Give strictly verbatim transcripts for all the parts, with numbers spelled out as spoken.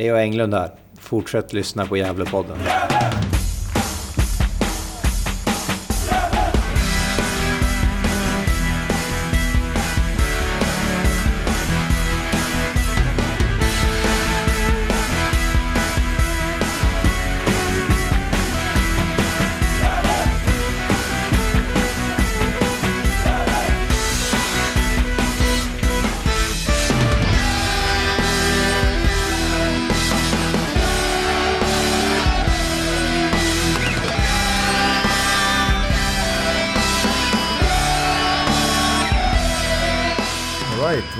Leo Englund här. Fortsätt lyssna på Gävlepodden.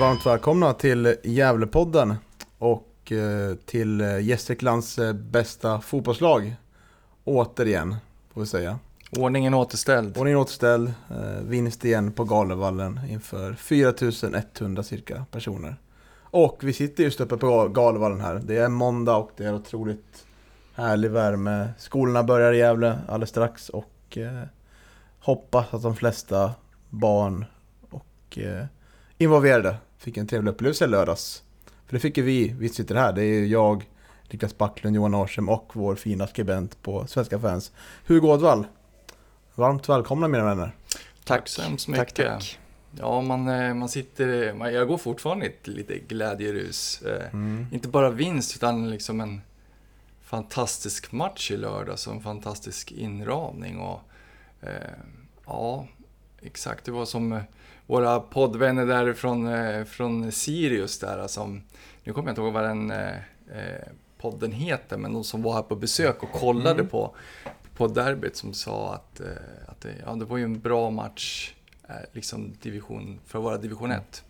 Varmt välkomna till Gävlepodden och till Gästriklands bästa fotbollslag. Återigen, får vi säga. Ordningen återställd. Ordningen återställd. Vinst igen på Galvallen inför fyra tusen etthundra cirka personer. Och vi sitter just uppe på Galvallen här. Det är måndag och det är otroligt härlig värme. Skolorna börjar i Gävle alldeles strax och hoppas att de flesta barn och involverade fick en trevlig upplevelse lördags. För det fick ju vi, vi sitter här. Det är jag, Niklas Backlund, Johan Arsem och vår fina skribent på Svenska Fans, Hugo Ådvall. Varmt välkomna mina vänner. Tack så hemskt mycket. Tack, tack. Ja, man, man sitter, man, jag går fortfarande lite glädjerus. Mm. Inte bara vinst utan liksom en fantastisk match i lördags och en fantastisk inramning. Och, eh, ja, exakt. Det var som våra poddvänner där från, eh, från Sirius där, alltså, nu kommer jag inte ihåg vad den eh, podden heter, men de som var här på besök och kollade mm. på, på derbyt som sa att, eh, att det, ja, det var ju en bra match eh, liksom division, för att vara division ett.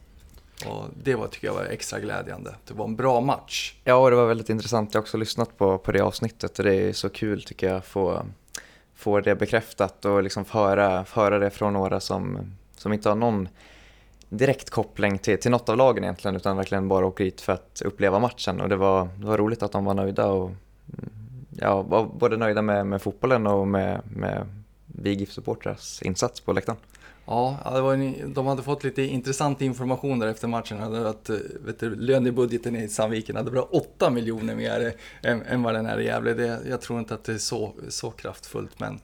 Och det var, tycker jag, var extra glädjande. Det var en bra match. Ja, och det var väldigt intressant. Jag har också lyssnat på, på det avsnittet och det är så kul, tycker jag, att få, få det bekräftat och liksom höra, höra det från några som... som inte har någon direkt koppling till, till något av lagen egentligen, utan verkligen bara åker hit för att uppleva matchen. Och det var, det var roligt att de var nöjda och ja, var både nöjda med, med fotbollen och med, med V G I F-supporters insats på läktaren. Ja, det var en, de hade fått lite intressant information där efter matchen. Att, vet du, lönebudgeten i Sandviken hade bara åtta miljoner mer än, än vad den är i Gävle. Det, jag tror inte att det är så, så kraftfullt, men...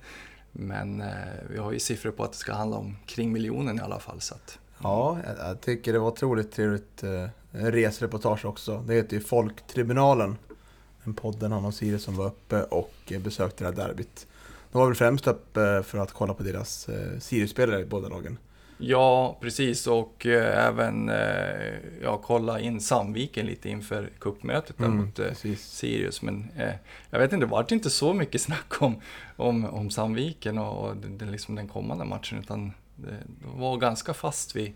Men eh, vi har ju siffror på att det ska handla om kring miljonen i alla fall. Så att, mm. Ja, jag, jag tycker det var otroligt trevligt eh, resreportage också. Det heter ju Folktribunalen, en podden han och Sirius som var uppe och besökte det här derbyt. De var väl främst uppe för att kolla på deras eh, Sirius-spelare i båda lagen. Ja, precis. Och eh, även eh, jag kolla in Sandviken lite inför kuppmötet mm, mot eh, Sirius. Men eh, jag vet inte, det var inte så mycket snack om, om, om Sandviken och, och den, liksom den kommande matchen. Utan det, de var ganska fast vid,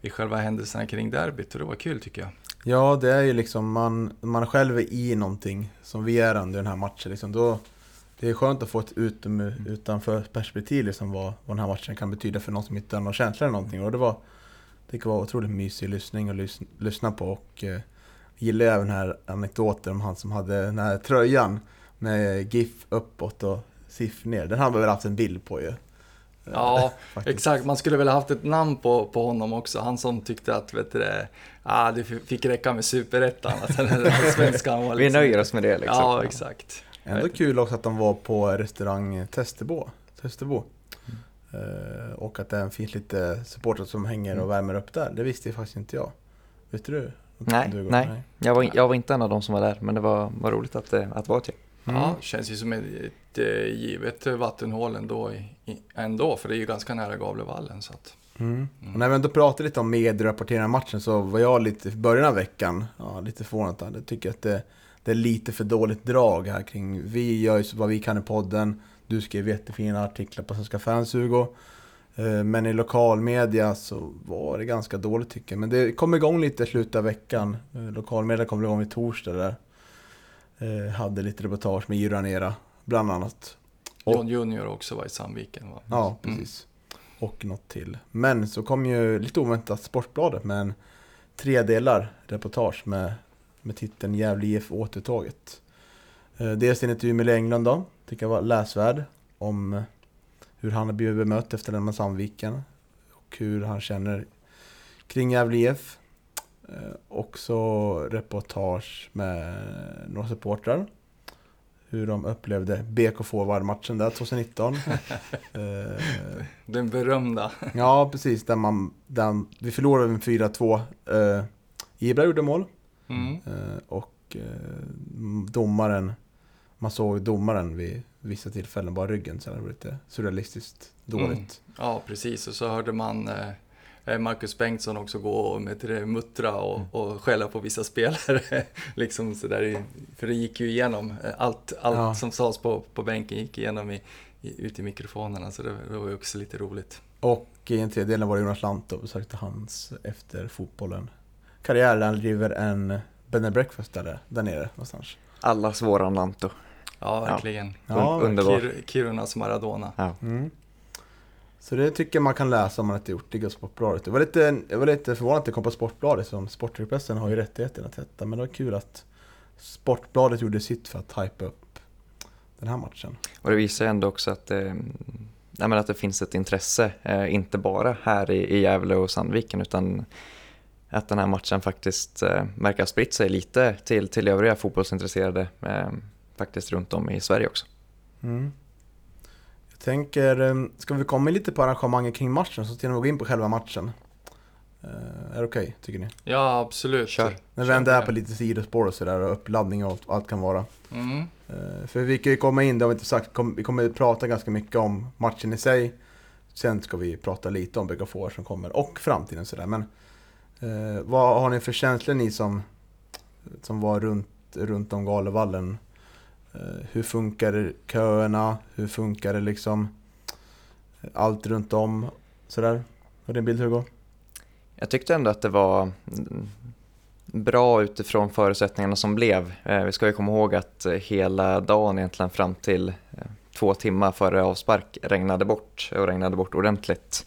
vid själva händelserna kring derbyt och det var kul, tycker jag. Ja, det är ju liksom, man, man själv är i någonting som vi är under den här matchen. Liksom, då, det är skönt att få ett utom, utanför perspektiv liksom vad, vad den här matchen kan betyda för någon som inte har någon känsla eller någonting. Och det var, det var otroligt mysig lyssning att lys, lyssna på. Och eh, gillar även den här anekdoten om han som hade den här tröjan med GIF uppåt och SIF ner. Den hade väl haft en bild på ju. Ja, exakt. Man skulle väl ha haft ett namn på, på honom också. Han som tyckte att vet du, ah, det fick räcka med Superettan. Alltså, liksom... Vi nöjer oss med det. Liksom. Ja, exakt. Ändå kul också att de var på restaurang Testerbo, Testerbo. Mm. Uh, och att det finns lite supportrar som hänger mm. och värmer upp där. Det visste jag faktiskt inte jag. Vet du? Nej, du nej. nej. Jag, var, jag var inte en av de som var där, men det var, var roligt att det att vara till. Mm. Ja, känns ju som ett, ett, ett givet vattenhål ändå, i, ändå, för det är ju ganska nära Gävlevallen. Så att, mm. Mm. Och när vi ändå pratade lite om medierapporteringen av matchen så var jag lite i början av veckan ja, lite förvånad. Jag tycker att det Det är lite för dåligt drag här kring. Vi gör ju vad vi kan i podden. Du skrev jättefina artiklar på Svenska Fans, Hugo. Men i lokalmedia så var det ganska dåligt, tycker jag. Men det kom igång lite i slutet av veckan. Lokalmedia kom igång i torsdag där. Hade lite reportage med Jyranera, bland annat. Och John Junior också var i Sandviken, va? Ja, precis. Mm. Och något till. Men så kom ju lite oväntat Sportbladet med en tredelar reportage med... med titeln Gävle I F återtaget. Dels en intervju med Längland då, tycker jag var läsvärd, om hur han har blivit bemött efter den med Sandviken och hur han känner kring Gävle I F. Eh, också reportage med några supportrar. Hur de upplevde B K Forward-matchen där tjugonitton. eh, Den berömda. Ja, precis. Där man, där vi förlorade med fyra två. Eh, Gibra gjorde mål. Mm. Eh, och eh, domaren, man såg domaren vid vissa tillfällen bara ryggen. Så det var lite surrealistiskt dåligt. Mm. Ja, precis. Och så hörde man... Eh... Marcus Bengtsson också gå och med muttra och, mm. och skälla på vissa spelare liksom så där, för det gick ju igenom allt, allt ja. Som sades på, på bänken gick igenom i, i, ut i mikrofonerna, så det, det var ju också lite roligt. Och i en tredjedel var det Jonas Lantto och besökte hans efter fotbollen karriären, driver en bed and breakfast där, där nere någonstans. Alla svåra Lantto. Ja, verkligen. Ja. Underbar. Kir, Kirunas Maradona. Ja. Mm. Så det tycker man kan läsa om man inte gjort det i Sportbladet. Det var lite, jag var lite förvånad att det kom på Sportbladet, som Sportpressen har ju rättigheten att heta. Men det var kul att Sportbladet gjorde sitt för att hypa upp den här matchen. Och det visar ändå också att, eh, nej men att det finns ett intresse, eh, inte bara här i, i Gävle och Sandviken, utan att den här matchen faktiskt eh, verkar ha spritt sig lite till, till övriga fotbollsintresserade eh, faktiskt runt om i Sverige också. Mm. Tänker, ska vi komma in lite på arrangemangen kring matchen så till och med gå in på själva matchen? Uh, är det okej, okay, tycker ni? Ja, absolut. Kör. Men vem det är på lite sidospår och sådär och uppladdning och allt kan vara. Mm. Uh, för vi kan ju komma in, det har vi inte sagt, kom, vi kommer att prata ganska mycket om matchen i sig. Sen ska vi prata lite om B K Forward som kommer och framtiden sådär. Men uh, vad har ni för känslor ni som, som var runt, runt om Galvallen? Hur funkar köerna? Hur funkar det liksom allt runt om? Sådär. Har din bild, Hugo? Jag tyckte ändå att det var bra utifrån förutsättningarna som blev. Vi ska ju komma ihåg att hela dagen egentligen fram till två timmar före avspark regnade bort och regnade bort ordentligt.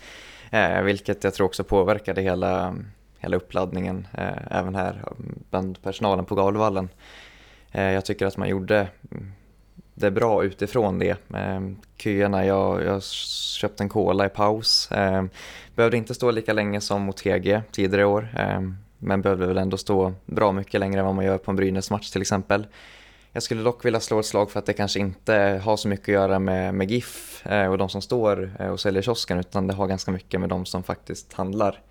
Vilket jag tror också påverkade hela, hela uppladdningen även här bland personalen på Galvallen. Jag tycker att man gjorde det bra utifrån det. Köerna, jag, jag köpte en cola i paus. Behövde inte stå lika länge som mot T G tidigare år. Men behövde väl ändå stå bra mycket längre än vad man gör på en Brynäs match till exempel. Jag skulle dock vilja slå ett slag för att det kanske inte har så mycket att göra med, med GIF och de som står och säljer kiosken. Utan det har ganska mycket med de som faktiskt handlar.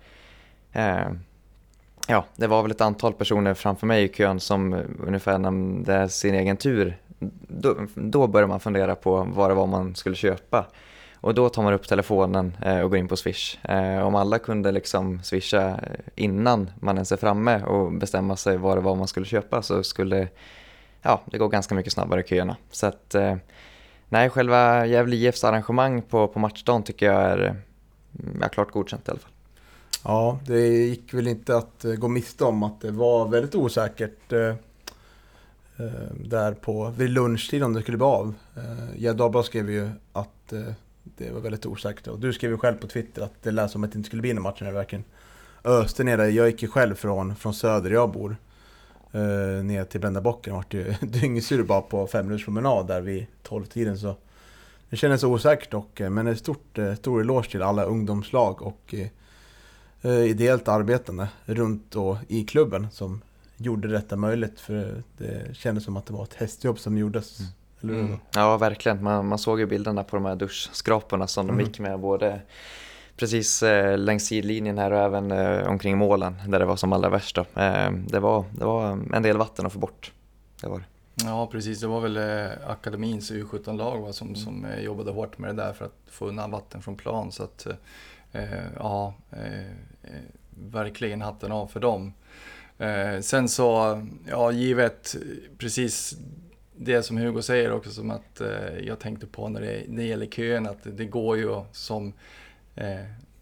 Ja, det var väl ett antal personer framför mig i kön som ungefär nämnde sin egen tur. Då, då började man fundera på vad det var man skulle köpa. Och då tar man upp telefonen eh, och går in på Swish. Eh, om alla kunde liksom swisha innan man ens är framme och bestämma sig vad det var man skulle köpa så skulle ja, det gå ganska mycket snabbare i köerna. Så att, eh, nej, själva Gävle I F:s arrangemang på, på matchdagen tycker jag är ja, klart godkänt i alla fall. Ja, det gick väl inte att gå miste om att det var väldigt osäkert eh, där på vid lunchtid om det skulle bli av. Eh, Jadabba skrev ju att eh, det var väldigt osäkert och du skrev ju själv på Twitter att det lät som att det inte skulle bli en match när det verkligen öste ner. Jag gick ju själv från, från söder jag bor eh, ner till Brändabocken och det var ju dyngsur bara på fem minuters promenad där vid tolv-tiden så det kändes osäkert och, men det är stort, stor eloge till alla ungdomslag och ideellt arbetande runt och i klubben som gjorde detta möjligt för det kändes som att det var ett hästjobb som gjordes. Mm. Eller mm. Ja, verkligen. Man, man såg ju bilderna på de här duschskraporna som mm. de gick med både precis eh, längs sidlinjen här och även eh, omkring målen där det var som allra värst. Eh, det, var, det var en del vatten att få bort. Det var det. Ja, precis. Det var väl eh, akademins U sjutton-lag va, som, mm. som eh, jobbade hårt med det där för att få undan vatten från plan så att eh, ja, verkligen hatten av för dem. Sen så, ja, givet precis det som Hugo säger också som att jag tänkte på när det, när det gäller kön att det går ju som,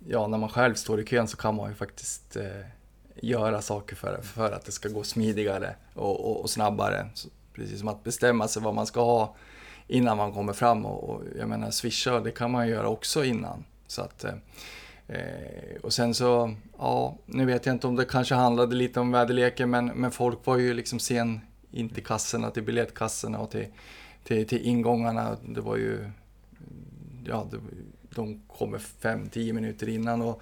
ja, när man själv står i kön så kan man ju faktiskt göra saker för, för att det ska gå smidigare och, och, och snabbare. Så precis som att bestämma sig vad man ska ha innan man kommer fram och, och jag menar swisha, det kan man göra också innan. Så att, eh, och sen så, ja, nu vet jag inte om det kanske handlade lite om väderleken men, men folk var ju liksom sen in till kassorna, till biljettkassorna och till, till, till ingångarna. Det var ju, ja, det, de kom fem tio minuter innan och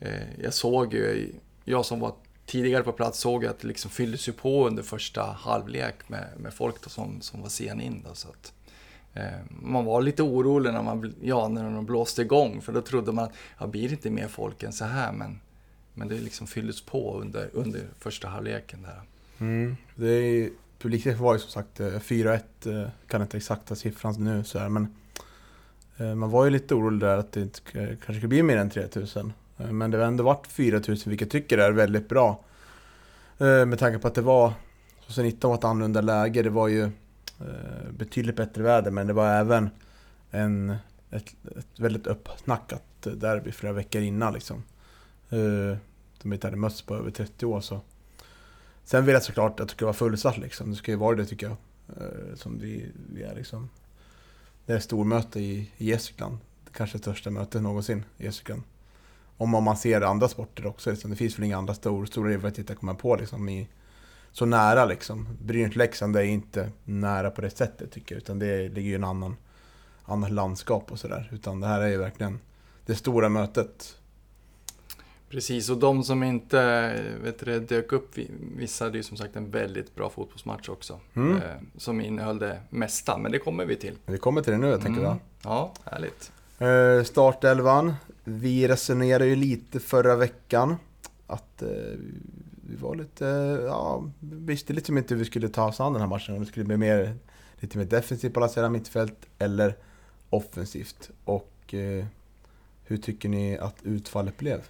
eh, jag såg ju, jag som var tidigare på plats såg jag att det liksom fylldes ju på under första halvlek med, med folk då som, som var sen in. Då, så att, eh, man var lite orolig när, man, ja, när de blåste igång, för då trodde man att ja, blir det inte mer folk än så här. Men, men det liksom fylldes på under, under första halvleken. Där. Mm. Det är, publiken var ju som sagt fyra ett, kan inte exakta siffran nu så här, men man var ju lite orolig där att det inte kanske skulle bli mer än tre tusen. Men det var ändå varit fyra tusen, vilket jag tycker är väldigt bra. Med tanke på att det var tjugonitton var ett annorlunda läge. Det var ju betydligt bättre väder, men det var även en, ett, ett väldigt uppsnackat derby flera veckor innan. Liksom. De inte hade möts på över trettio år. Så. Sen vill jag såklart att det ska vara fullsatt. Liksom. Det ska ju vara det, tycker jag. Som vi, vi är liksom. Det är ett stormöte i Gästrikland. Det kanske är det största mötet någonsin i Gästrikland. Om man ser andra sporter också. Liksom. Det finns väl inga andra stor, stora rivalitet att komma på liksom, i, så nära. Liksom. Brynäs Leksand är inte nära på det sättet, tycker jag. Utan det ligger ju en annan, annan landskap och sådär. Utan det här är ju verkligen det stora mötet. Precis, och de som inte vet du, dök upp visade ju som sagt en väldigt bra fotbollsmatch också. Mm. Eh, som innehöll det mesta, men det kommer vi till. Vi kommer till det nu, jag tänker mm. jag. Ja, härligt. Eh, startelvan. Vi resonerade ju lite förra veckan att eh, vi var lite, ja, visste lite som inte hur vi skulle ta oss an den här matchen. Om det skulle bli mer, lite mer defensivt balanserat mittfält eller offensivt. Och eh, hur tycker ni att utfallet blev?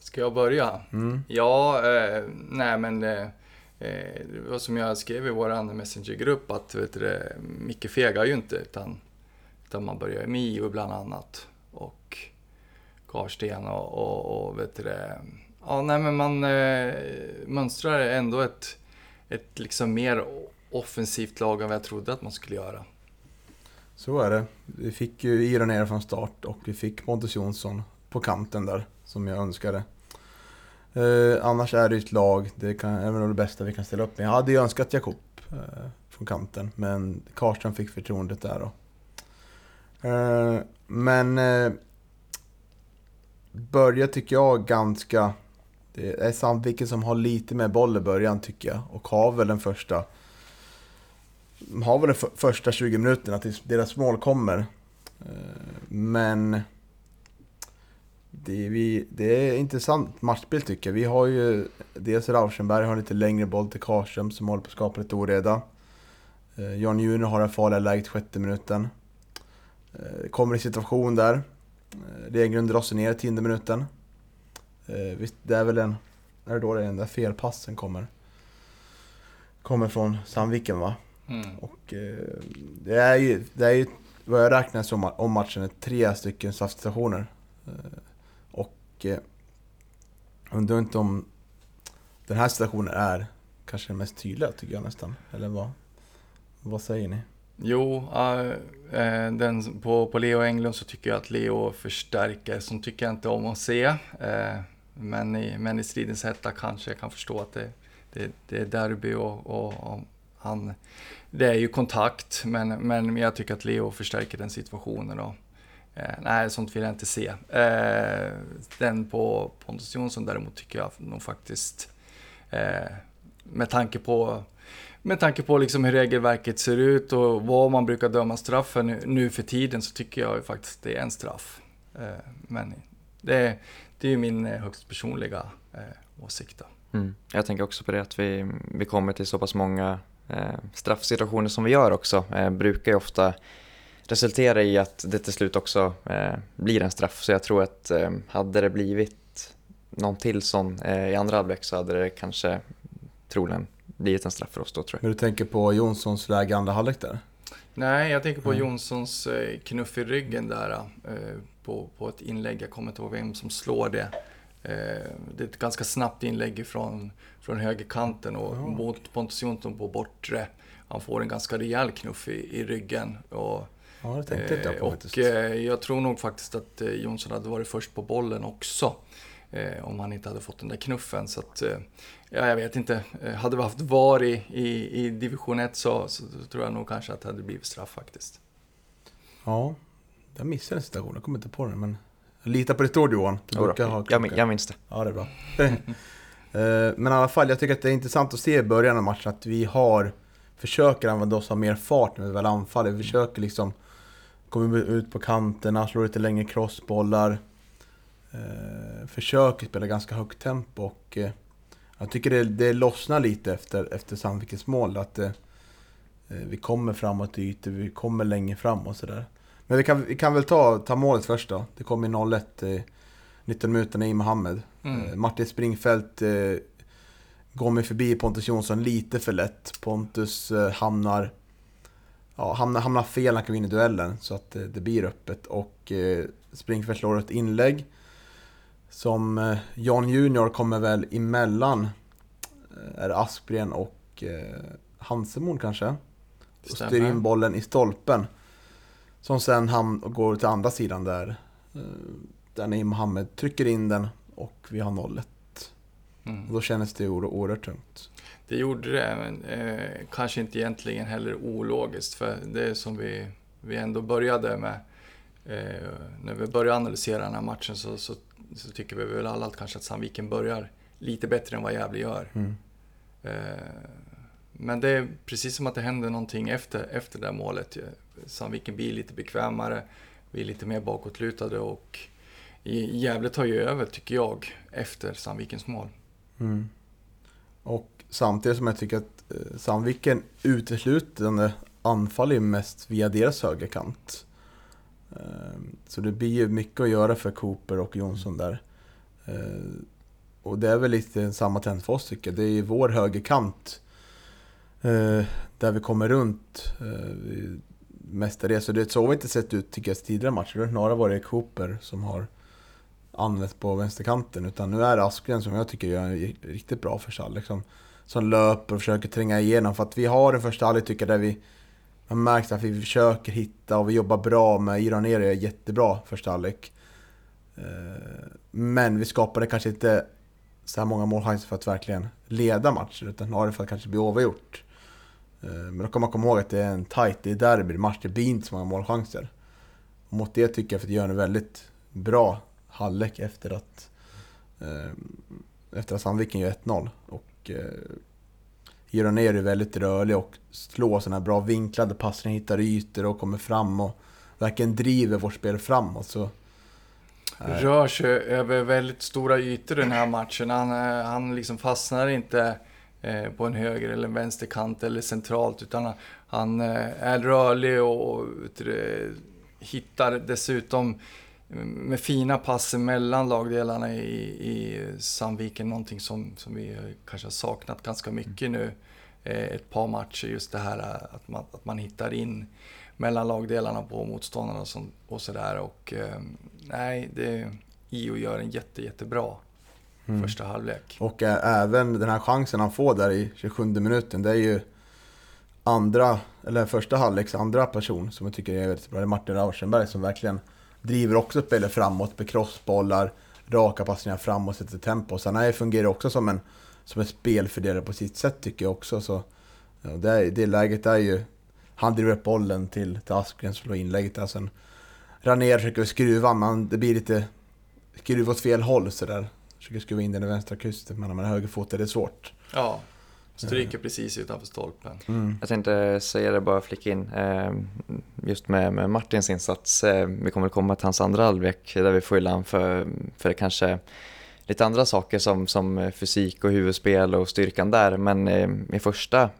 Ska jag börja? Mm. Ja, eh, nej men eh, det var som jag skrev i vår messengergrupp att vet du, Micke fegar ju inte utan, utan man börjar med Mio bland annat och Karsten och, och, och vet du, ja nej men man eh, mönstrar ändå ett, ett liksom mer offensivt lag än vad jag trodde att man skulle göra. Så är det. Vi fick ju Jyranera från start och vi fick Pontus Jonsson på kanten där som jag önskade. Eh, annars är det ett lag, det kan även det bästa vi kan ställa upp med. Jag hade ju önskat Jakob eh, från kanten, men Karsten fick förtroendet där då. Eh, men eh, börjar tycker jag ganska, det är Sandviken som har lite mer boll i början tycker jag, och har väl den första har väl den f- första tjugo minuterna tills deras mål kommer. Eh, men Det är, vi, det är intressant matchbild tycker jag. Vi har ju dels Rauschenberg har lite längre boll till Karlström som håller på att skapa lite oreda. Eh, John Junior har en farliga läget sjätte minuten. Eh, kommer i situation där. Eh, Reglund dras ner i tionde minuten. Eh, visst, det är väl en, är det då det är den där felpassen kommer. Kommer från Sandviken va? Mm. Och eh, det är ju, det är ju vad jag räknar som om matchen är tre stycken substitutioner. Eh, Jag undrar inte om den här situationen är kanske den mest tydliga tycker jag nästan. Eller vad, vad säger ni? Jo, äh, den, på, på Leo Englund så tycker jag att Leo förstärker. Som tycker jag inte om att se. Äh, men, i, men i stridens hetta kanske jag kan förstå att det, det, det är derby och, och, och han, det är ju kontakt. Men, men jag tycker att Leo förstärker den situationen då. Eh, nej, sånt vill jag inte se. Eh, den på Pontus Jonsson däremot tycker jag nog faktiskt eh, med tanke på med tanke på liksom hur regelverket ser ut och vad man brukar döma straff för nu, nu för tiden så tycker jag faktiskt att det är en straff. Eh, men det, det är ju min högst personliga eh, åsikt. Mm. Jag tänker också på det att vi, vi kommer till så pass många eh, straffsituationer som vi gör också. Eh, brukar ju ofta resulterar i att det till slut också eh, blir en straff. Så jag tror att eh, hade det blivit någon till sån eh, i andra halvlek så hade det kanske troligen blivit en straff för oss då tror jag. Men du tänker på Jonssons läge andra halvlek där? Nej, jag tänker på mm. Jonssons eh, knuff i ryggen där eh, på, på ett inlägg. Jag kommer inte ihåg vem som slår det. Eh, det är ett ganska snabbt inlägg från, från högerkanten och mm. mot Pontus Jonsson på bortre. Han får en ganska rejäl knuff i, i ryggen och ja, det tänkte jag på faktiskt. Och jag tror nog faktiskt att Jonsson hade varit först på bollen också om han inte hade fått den där knuffen. Så att, ja, jag vet inte. Hade vi haft V A R i, i, i division ett så, så tror jag nog kanske att det hade blivit straff faktiskt. Ja, jag missade den situationen. Jag kommer inte på den, men Lita på ditt ord, Johan. Ja, ha jag, jag minns det. Ja, det är bra. Men i alla fall, jag tycker att det är intressant att se i början av matchen att vi har försöker använda oss av mer fart när vi väl anfaller. Vi försöker liksom komma ut på kanterna, slå lite längre crossbollar. Försöker spela ganska högt tempo och jag tycker det, det lossnar lite efter, efter Sandvikens mål. Att eh, vi kommer framåt i ytor, vi kommer längre fram och sådär. Men vi kan, vi kan väl ta, ta målet först då. Det kom i noll ett, eh, nitton minuterna i Mohammed. Mm. Eh, Martin Springfeldt eh, går mig förbi Pontus Jonsson lite för lätt. Pontus eh, hamnar, ja, hamnar, hamnar fel, han kan vinna duellen så att eh, det blir öppet. Och eh, Springfeldt slår ett inlägg som eh, John Junior kommer väl emellan. Eh, är det Aspgren och eh, Hansemon kanske? Och styr in bollen i stolpen. Som sen han och går till andra sidan där. Där Naim Mohammed trycker in den och vi har nollet. Mm. Och då kändes det oerhört tungt. Det gjorde det, men eh, kanske inte egentligen heller ologiskt. För det som vi, vi ändå började med, eh, när vi började analysera den här matchen så, så, så tycker vi väl alla att kanske att Sandviken börjar lite bättre än vad Gävle gör. Mm. Eh, men det är precis som att det händer någonting efter, efter det här målet. Sandviken blir lite bekvämare, vi är lite mer bakåtlutade och Gävle tar ju över tycker jag efter Sandvikens mål. Mm. Och samtidigt som jag tycker att Sandviken uteslutande anfaller mest via deras högerkant. Så det blir ju mycket att göra för Cooper och Jonsson där. Och det är väl lite samma trend för oss tycker jag. Det är ju vår högerkant där vi kommer runt mestadels. Så det är så vi inte sett ut tycker jag i tidigare matcher. Några var det Cooper som har använts på vänsterkanten. Utan nu är det Askren som jag tycker gör riktigt bra för sig. Liksom, som löper och försöker tränga igenom. För att vi har en första halvlek tycker jag där vi har märkt att vi försöker hitta. Och vi jobbar bra med Jyranera är jättebra första halvlek. Men vi skapade kanske inte så här många målchanser för att verkligen leda matcher. Utan snarare för att kanske bli övergjort. Men då kan man komma ihåg att det är en tight, det är derby, match, det blir inte så många målchanser. Och mot det tycker jag för att det gör en väldigt bra halvlek efter att eh, efter att Sandviken gör ett noll. Och eh, Jyranera är väldigt rörlig och slår sådana här bra vinklade passningar, hittar ytor och kommer fram och verkligen driver vårt spel framåt. Så eh. rör sig över väldigt stora ytor den här matchen. Han, han liksom fastnar inte på en höger eller en vänsterkant eller centralt utan han är rörlig och hittar dessutom med fina passer mellan lagdelarna i, i Sandviken, någonting som, som vi kanske har saknat ganska mycket nu ett par matcher, just det här att man, att man hittar in mellan lagdelarna på motståndarna och sådär och nej, det, I O gör en jätte, jättebra Mm. första halvlek. Och ä- även den här chansen han får där i tjugosjunde minuten, det är ju andra, eller första halvleks andra person som jag tycker är väldigt bra, det är Martin Rauschenberg som verkligen driver också spelet framåt med crossbollar, raka passningar framåt, sätter tempo. Sen här fungerar också som en, som en spelfördelare på sitt sätt tycker jag också. Så, ja, det, är, det läget är ju, han driver upp bollen till, till Askren som slår inlägget där, sen Ranér försöker skruva, men det blir lite skruv åt fel håll sådär. Försöker skruva in den i vänstra kusten, men om man har höger fot är det svårt. Ja, stryker mm. precis utanför stolpen. Mm. Jag tänkte säga det, bara flicka in. Just med, med Martins insats, vi kommer att komma till hans andra halvlek där vi får land för, för kanske lite andra saker som, som fysik och huvudspel och styrkan där. Men i första,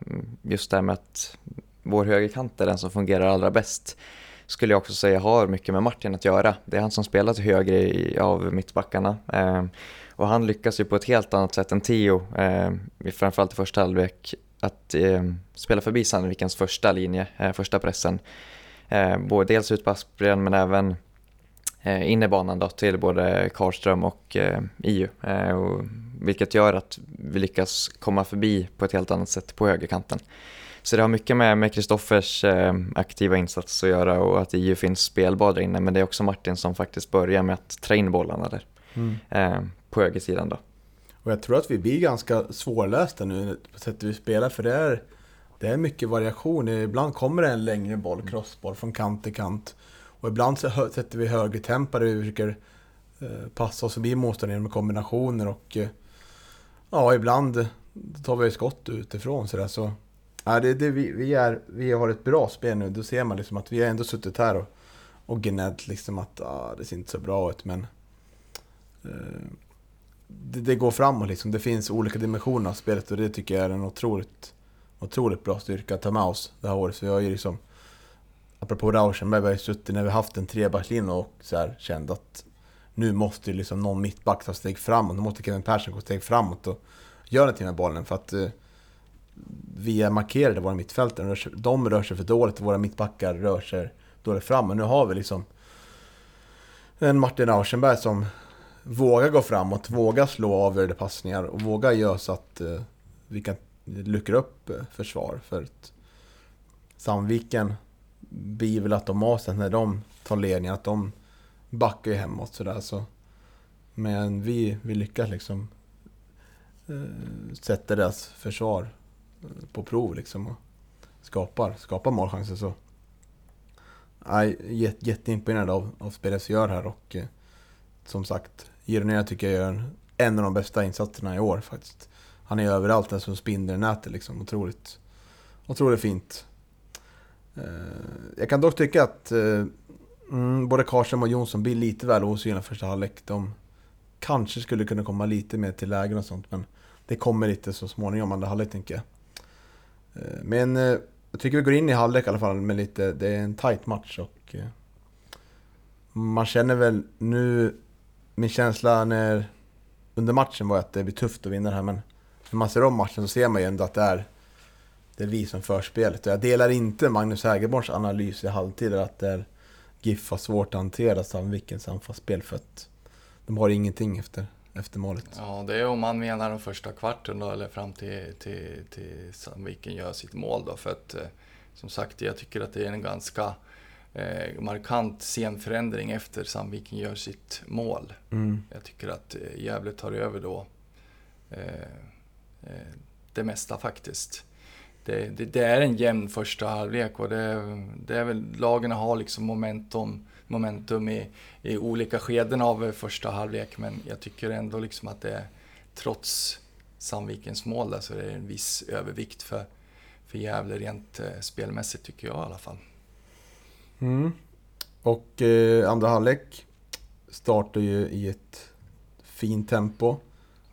just det här med att vår högerkant är den som fungerar allra bäst. Skulle jag också säga har mycket med Martin att göra. Det är han som spelar till höger i, av mittbackarna. Eh, och han lyckas ju på ett helt annat sätt än Theo, eh, framförallt i första halvlek, att eh, spela förbi Sandvikens första linje, eh, första pressen. Eh, både dels ut på Aspgren men även eh, in i banan då, till både Karlström och eh, I U. Eh, och, vilket gör att vi lyckas komma förbi på ett helt annat sätt på högerkanten. Så det har mycket med Kristoffers eh, aktiva insats att göra och att det ju finns spelbar där inne. Men det är också Martin som faktiskt börjar med att trä in bollarna där mm. eh, på högersidan då. Och jag tror att vi blir ganska svårlösta nu på sättet vi spelar. För det är, det är mycket variation. Ibland kommer det en längre boll, crossboll från kant till kant. Och ibland så hö- sätter vi högre tempo där vi försöker passa oss förbi motståndaren med kombinationer och ja, ibland tar vi skott utifrån så där. Så ja, det, det, vi, vi, är, vi har ett bra spel nu. Då ser man liksom att vi har ändå suttit här och, och gnällt liksom att ah, det ser inte så bra ut, men eh, det, det går framåt liksom. Det finns olika dimensioner av spelet och det tycker jag är en otroligt, otroligt bra styrka att ta med oss det här året. Så jag har ju liksom, apropå Rauschenberg, vi har suttit när vi haft en trebackslinje och så här känt att nu måste liksom någon mittback ta steg framåt. Nu måste Kevin Persson gå steg framåt och göra någonting med bollen för att eh, vi är markerade våra mittfälten. De rör sig för dåligt och våra mittbackar rör sig dåligt fram. Men nu har vi liksom en Martin Rauschenberg som vågar gå framåt, vågar slå avgörande passningar och vågar göra så att eh, vi kan luckra upp försvar. För att Sandviken blir att de har sen när de tar ledningen att de backar ju hemåt sådär. Så. Men vi, vi lyckas liksom eh, sätta deras försvar på prov liksom och skapar, skapar målchanser. Så jag är jätte, jätteimponerad av, av spelet som gör här och eh, som sagt, Jyranera tycker jag gör en, en av de bästa insatserna i år faktiskt. Han är överallt den som spinner nätet liksom, otroligt, otroligt fint. Eh, jag kan dock tycka att eh, mm, både Karlsson och Jonsson blir lite väl osynliga första halvlek. De kanske skulle kunna komma lite mer till lägen och sånt, men det kommer lite så småningom andra halvlek tänker jag. Men jag tycker vi går in i halvlek i alla fall med lite, det är en tight match och man känner väl nu, min känsla när under matchen var att det blir tufft att vinna det här, men när man ser om matchen så ser man ju ändå att det är, det är vi som för spelet. Jag delar inte Magnus Hägerborns analys i halvtid att det är GIF har svårt att hantera Sandvikens anfallsspel för att de har ingenting efter, efter målet. Ja, det är om man menar de första kvarten då, eller fram till, till, till Sandviken gör sitt mål då, för att eh, som sagt, jag tycker att det är en ganska eh, markant scenförändring efter Sandviken gör sitt mål. Mm. Jag tycker att eh, Gävle tar över då eh, eh, det mesta faktiskt. Det, det, det är en jämn första halvlek och det, det är väl lagen har liksom momentum, momentum i, i olika skeden av första halvlek, men jag tycker ändå liksom att det trots Sandvikens mål där, så det är en viss övervikt för, för Gävle rent spelmässigt tycker jag i alla fall. Mm. Och eh, andra halvlek startar ju i ett fint tempo.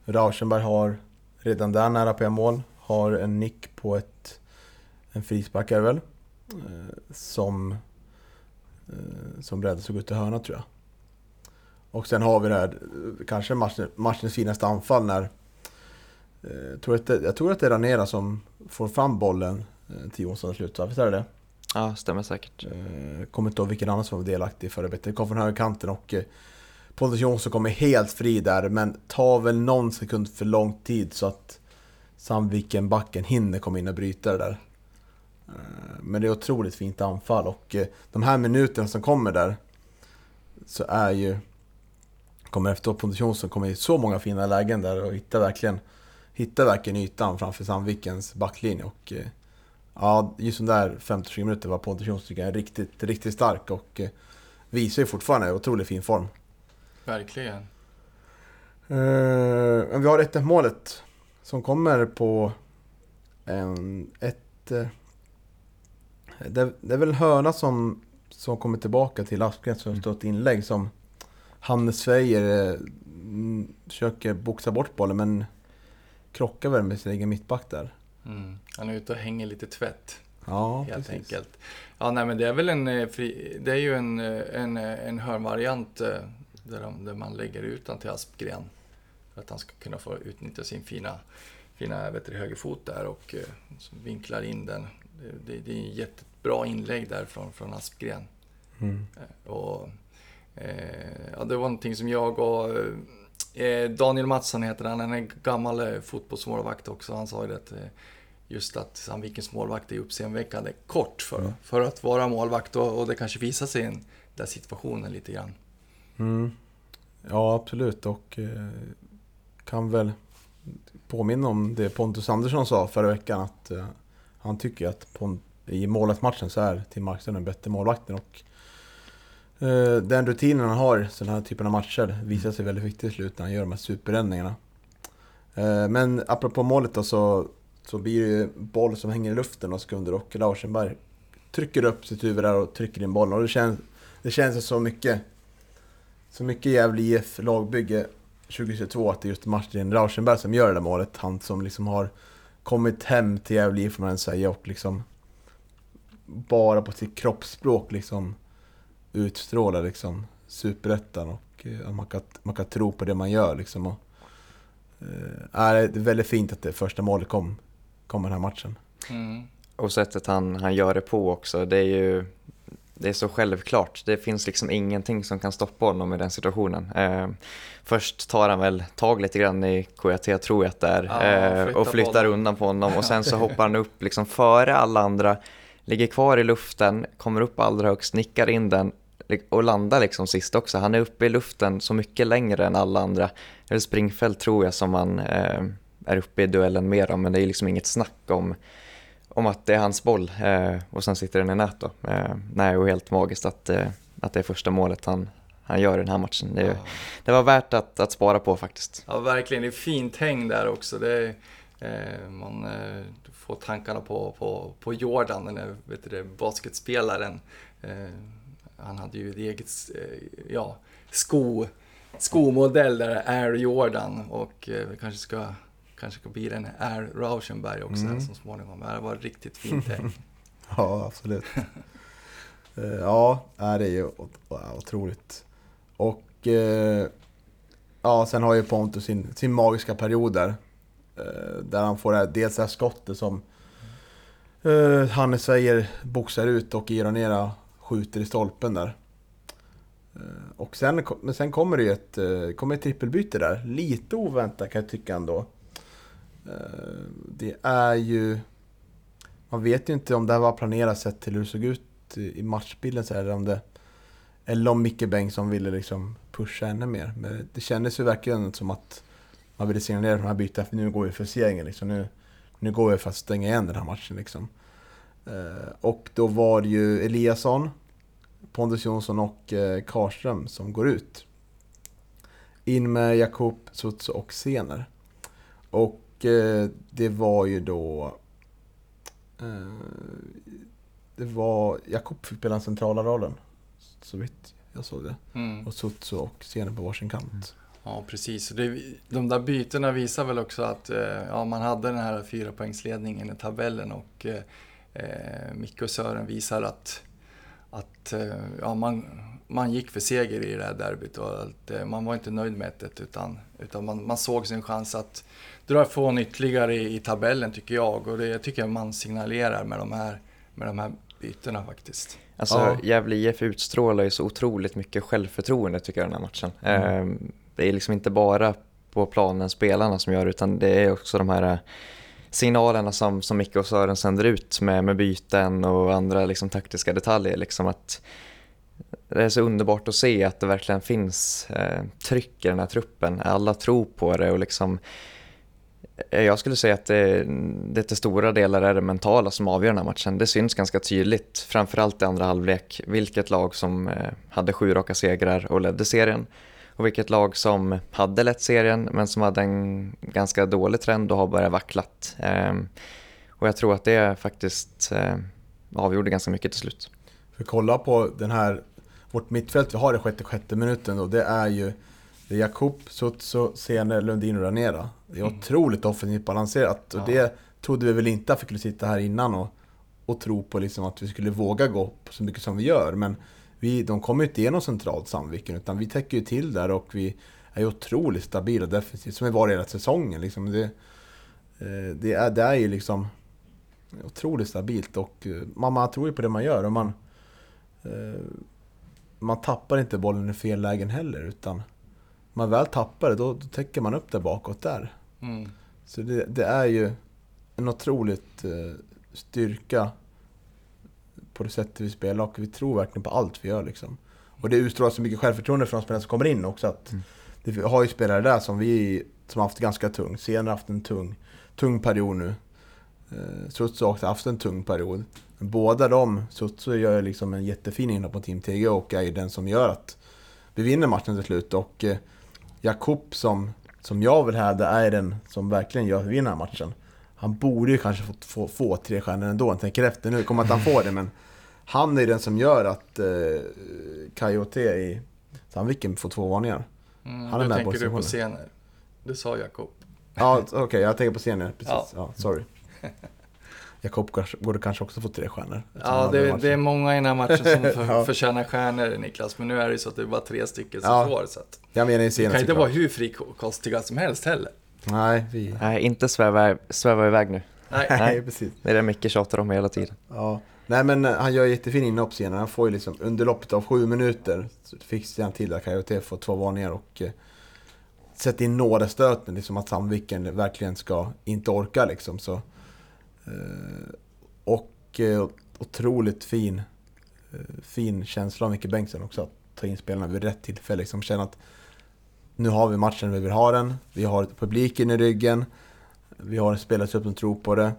Rauschenberg har redan där nära på mål, har en nick på ett, en frispark är väl, som som bredde såg ut till hörna tror jag. Och sen har vi det här, kanske matchen, matchens finaste anfall när jag tror att det, jag tror att det är Ranera som får fram bollen till Jonsson i slutet. Visst är det? Ja, stämmer säkert. Kommer inte ihåg vilken annan som var delaktig i förarbetet. Det kom från högerkanten och Pontus Jonsson kommer helt fri där, men tar väl någon sekund för lång tid så att Sandviken backen hinner komma in och bryta det där. Men det är otroligt fint anfall och de här minuterna som kommer där så är ju kommer efter Pontus Jonsson kommer i så många fina lägen där och hittar verkligen hittar verkligen ytan framför Sandvikens backlinje och ja, just de där femtio minuter var Pontus Jonsson är riktigt riktigt stark och visar ju fortfarande otroligt fin form. Verkligen. Uh, vi har ett målet som kommer på en, ett... Det, det är väl hörna som, som kommer tillbaka till Aspgren som har stått inlägg som Hannes Feijer eh, försöker boxa bort bollen men krockar väl med sin egen mittback där. Mm. Han är ute och hänger lite tvätt. Ja, helt precis. Enkelt. Ja, nej, men det är väl en, det är ju en, en, en hörnvariant där, de, där man lägger ut den till Aspgren. Att han ska kunna få utnyttja sin fina, fina vet du, högerfot där och eh, vinklar in den. Det, det, det är en jättebra inlägg där från, från Aspgren. Mm. Och, eh, ja, det var någonting som jag och eh, Daniel Mattsson heter han, han är en gammal fotbollsmålvakt också. Han sa ju att eh, just att Sandvikens målvakt är uppseendeväckande kort för, mm. för att vara målvakt och, och det kanske visar sig i den där situationen lite grann. Mm. Ja, absolut och eh... kan väl påminna om det Pontus Andersson sa förra veckan att uh, han tycker att på, i målvaktmatchen så är Tim Markström en bättre målvakten och eh, den rutinen han har sådana här typen av matcher visar sig väldigt viktigt i slutet när han gör de här superräddningarna. Eh, men apropå målet då, så, så blir det ju boll som hänger i luften och skunder och Larsenberg trycker upp sitt huvud där och trycker in bollen. Och det känns, det känns så mycket så mycket Gävle I F lagbygge tjugohundratjugotvå att det är just Martin Larsenberg som gör det där målet. Han som liksom har kommit hem till Gävle I F man säger och liksom bara på sitt kroppsspråk liksom utstrålar liksom superettan och ja, man, kan, man kan tro på det man gör liksom. Och, eh, det är väldigt fint att det första målet kom, kom den här matchen. Mm. Och sättet han, han gör det på också, det är ju det är så självklart. Det finns liksom ingenting som kan stoppa honom i den situationen. Eh, först tar han väl tag lite grann i K T, tror jag där, eh, ja, och flyttar på undan på honom och sen så hoppar han upp liksom före alla andra, ligger kvar i luften, kommer upp allra högst, nickar in den och landar liksom sist också. Han är uppe i luften så mycket längre än alla andra. Eller Springfält tror jag som han eh, är uppe i duellen mer om, men det är liksom inget snack om om att det är hans boll eh, och sen sitter den i nät då. Eh, nej, och helt magiskt att, eh, att det är första målet han, han gör i den här matchen. Det, är, ja. det var värt att, att spara på faktiskt. Ja, verkligen. Det är fint häng där också. Det är, eh, man eh, får tankarna på, på, på Jordan, den där, vet du, basketspelaren. Eh, han hade ju ett eget eh, ja, sko, skomodell där, Air Jordan, och eh, vi kanske ska... Kanske kan bli den här Rauschenberg också mm. som småningom. Det var riktigt fint häng. Ja, absolut. Ja, det är ju otroligt. Och ja, sen har ju Pontus sin, sin magiska period där. Där han får det här, dels det här skottet som Hannes säger boxar ut och Jyranera skjuter i stolpen där. Och sen, men sen kommer det ju ett, kommer ett trippelbyte där. Lite oväntat kan jag tycka ändå. Det är ju, man vet ju inte om det här var planerat sett till hur det såg ut i matchbilden så här, eller om det eller om Micke Bengtsson ville liksom pusha ännu mer, men det kändes ju verkligen som att man ville signalera de här bytena, för nu går vi för segern liksom, nu, nu går vi för att stänga igen den här matchen liksom. Och då var det ju Eliasson, Pontus Jonsson och Karström som går ut, in med Jakob Sutso och Sener. Och det var ju då det var Jakob fick spela den centrala rollen så vitt jag såg det mm. och Sutso och Sener på varsin kant. Mm. Ja, precis. Det, de där bytena visar väl också att ja, man hade den här fyra poängsledningen i tabellen, och eh, Micke och Sören visar att att ja, man man gick för seger i det här derbyt, och att eh, man var inte nöjd med det, utan utan man man såg sin chans att dra ifrån ytterligare i, i tabellen, tycker jag, och det tycker jag man signalerar med de här med de här bytena faktiskt. Alltså ja. Gävle I F utstrålar ju så otroligt mycket självförtroende tycker jag den här matchen. Mm. Eh, det är liksom inte bara på planen spelarna som gör, utan det är också de här signalerna som, som Micke och Sören sänder ut med, med byten och andra liksom, taktiska detaljer. Liksom att det är så underbart att se att det verkligen finns eh, tryck i den här truppen. Alla tror på det, och liksom, jag skulle säga att det, det till stora delar är det mentala som avgör den här matchen. Det syns ganska tydligt, framförallt i andra halvlek, vilket lag som eh, hade sju raka segrar och ledde serien. Och vilket lag som hade lett serien men som hade en ganska dålig trend och har börjat vacklat. Ehm, och jag tror att det faktiskt eh, avgjorde ganska mycket till slut. För kolla på den här, vårt mittfält vi har i sjätte, sjätte minuten då, det är ju det är Jakob, Sutso, Sener, Lundin och Ranera. Det är mm. otroligt offensivt balanserat, och ja. det trodde vi väl inte att vi skulle sitta här innan och, och tro på liksom att vi skulle våga gå så mycket som vi gör, men Vi, de kommer ju inte igenom centralt Sandviken, utan vi täcker ju till där, och vi är ju otroligt stabila defensivt som vi var i hela säsongen. Liksom. Det, det, är, det är ju liksom otroligt stabilt, och man, man tror ju på det man gör, och man, man tappar inte bollen i fel lägen heller, utan man väl tappar det, då, då täcker man upp det bakåt där. Mm. Så det, det är ju en otroligt styrka på det sättet vi spelar, och vi tror verkligen på allt vi gör liksom. Och det utstrålar så mycket självförtroende från spelarna som kommer in också, att mm. det har ju spelare där som vi som har haft ganska tung, Sener haft en tung tung period nu. Sutsu har också haft en tung period. Båda de, Sutsu gör liksom en jättefin inhopp på Team T G och är den som gör att vi vinner matchen till slut. Och eh, Jakob som, som jag vill hävda är den som verkligen gör att vi vinner matchen. Han borde ju kanske få, få, få tre stjärnor ändå. Jag tänker efter nu, kommer att han får det. Men han är den som gör att eh, Kajote i Sandviken får två varningar. Mm, han är med på du på scener. Det sa Jakob. Ja, okej, okay, jag tänker på scener. Precis. Ja. Ja, sorry. Jakob borde kanske också få tre stjärnor. Ja, det, det är många i den här matchen som för, ja. förtjänar stjärnor, Niklas. Men nu är det så att det är bara tre stycken som ja. får. Så att jag menar det kan inte vara hur frikostiga som helst heller. Nej, vi... Nej, inte sväva, sväva iväg nu. Nej. Nej, precis. Det är det Micke tjatar om hela tiden. Ja. Nej, men han gör jättefin inhopp senare. Han får ju liksom under loppet av sju minuter fixar han till att K J T får två varningar och eh, sätter in några stöten. Det är som att Sandviken verkligen ska inte orka liksom. Så, eh, och eh, otroligt fin, eh, fin känsla av Micke Bengtsson också att ta in spelarna vid rätt tillfälle. Liksom känna att nu har vi matchen vi vill ha den. Vi har publiken i ryggen. Vi har spelare som tror på det.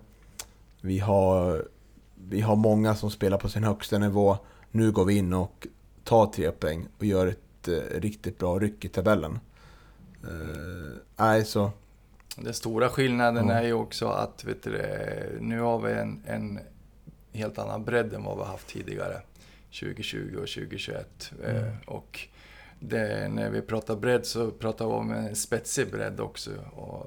Vi har, vi har många som spelar på sin högsta nivå. Nu går vi in och tar tre poäng och gör ett eh, riktigt bra ryck i tabellen. Eh, så. Den stora skillnaden ja. är ju också att vet du, nu har vi en, en helt annan bredd än vad vi har haft tidigare. tjugo tjugo och tjugo tjugoett. Mm. Eh, och det, när vi pratar bredd så pratar vi om en spetsig bredd också. Och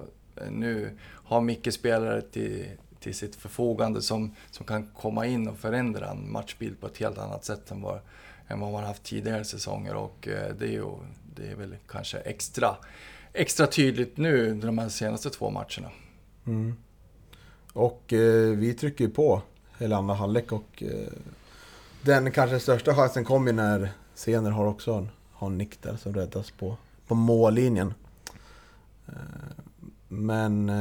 nu har Micke spelare till, till sitt förfogande som, som kan komma in och förändra en matchbild på ett helt annat sätt än vad, än vad man haft tidigare säsonger. Och det är, ju, det är väl kanske extra, extra tydligt nu under de här senaste två matcherna. Mm. Och eh, vi trycker ju på hela andra halvlek och eh, den kanske största chansen kommer när Sener har också en en nick där som räddas på, på mållinjen. Men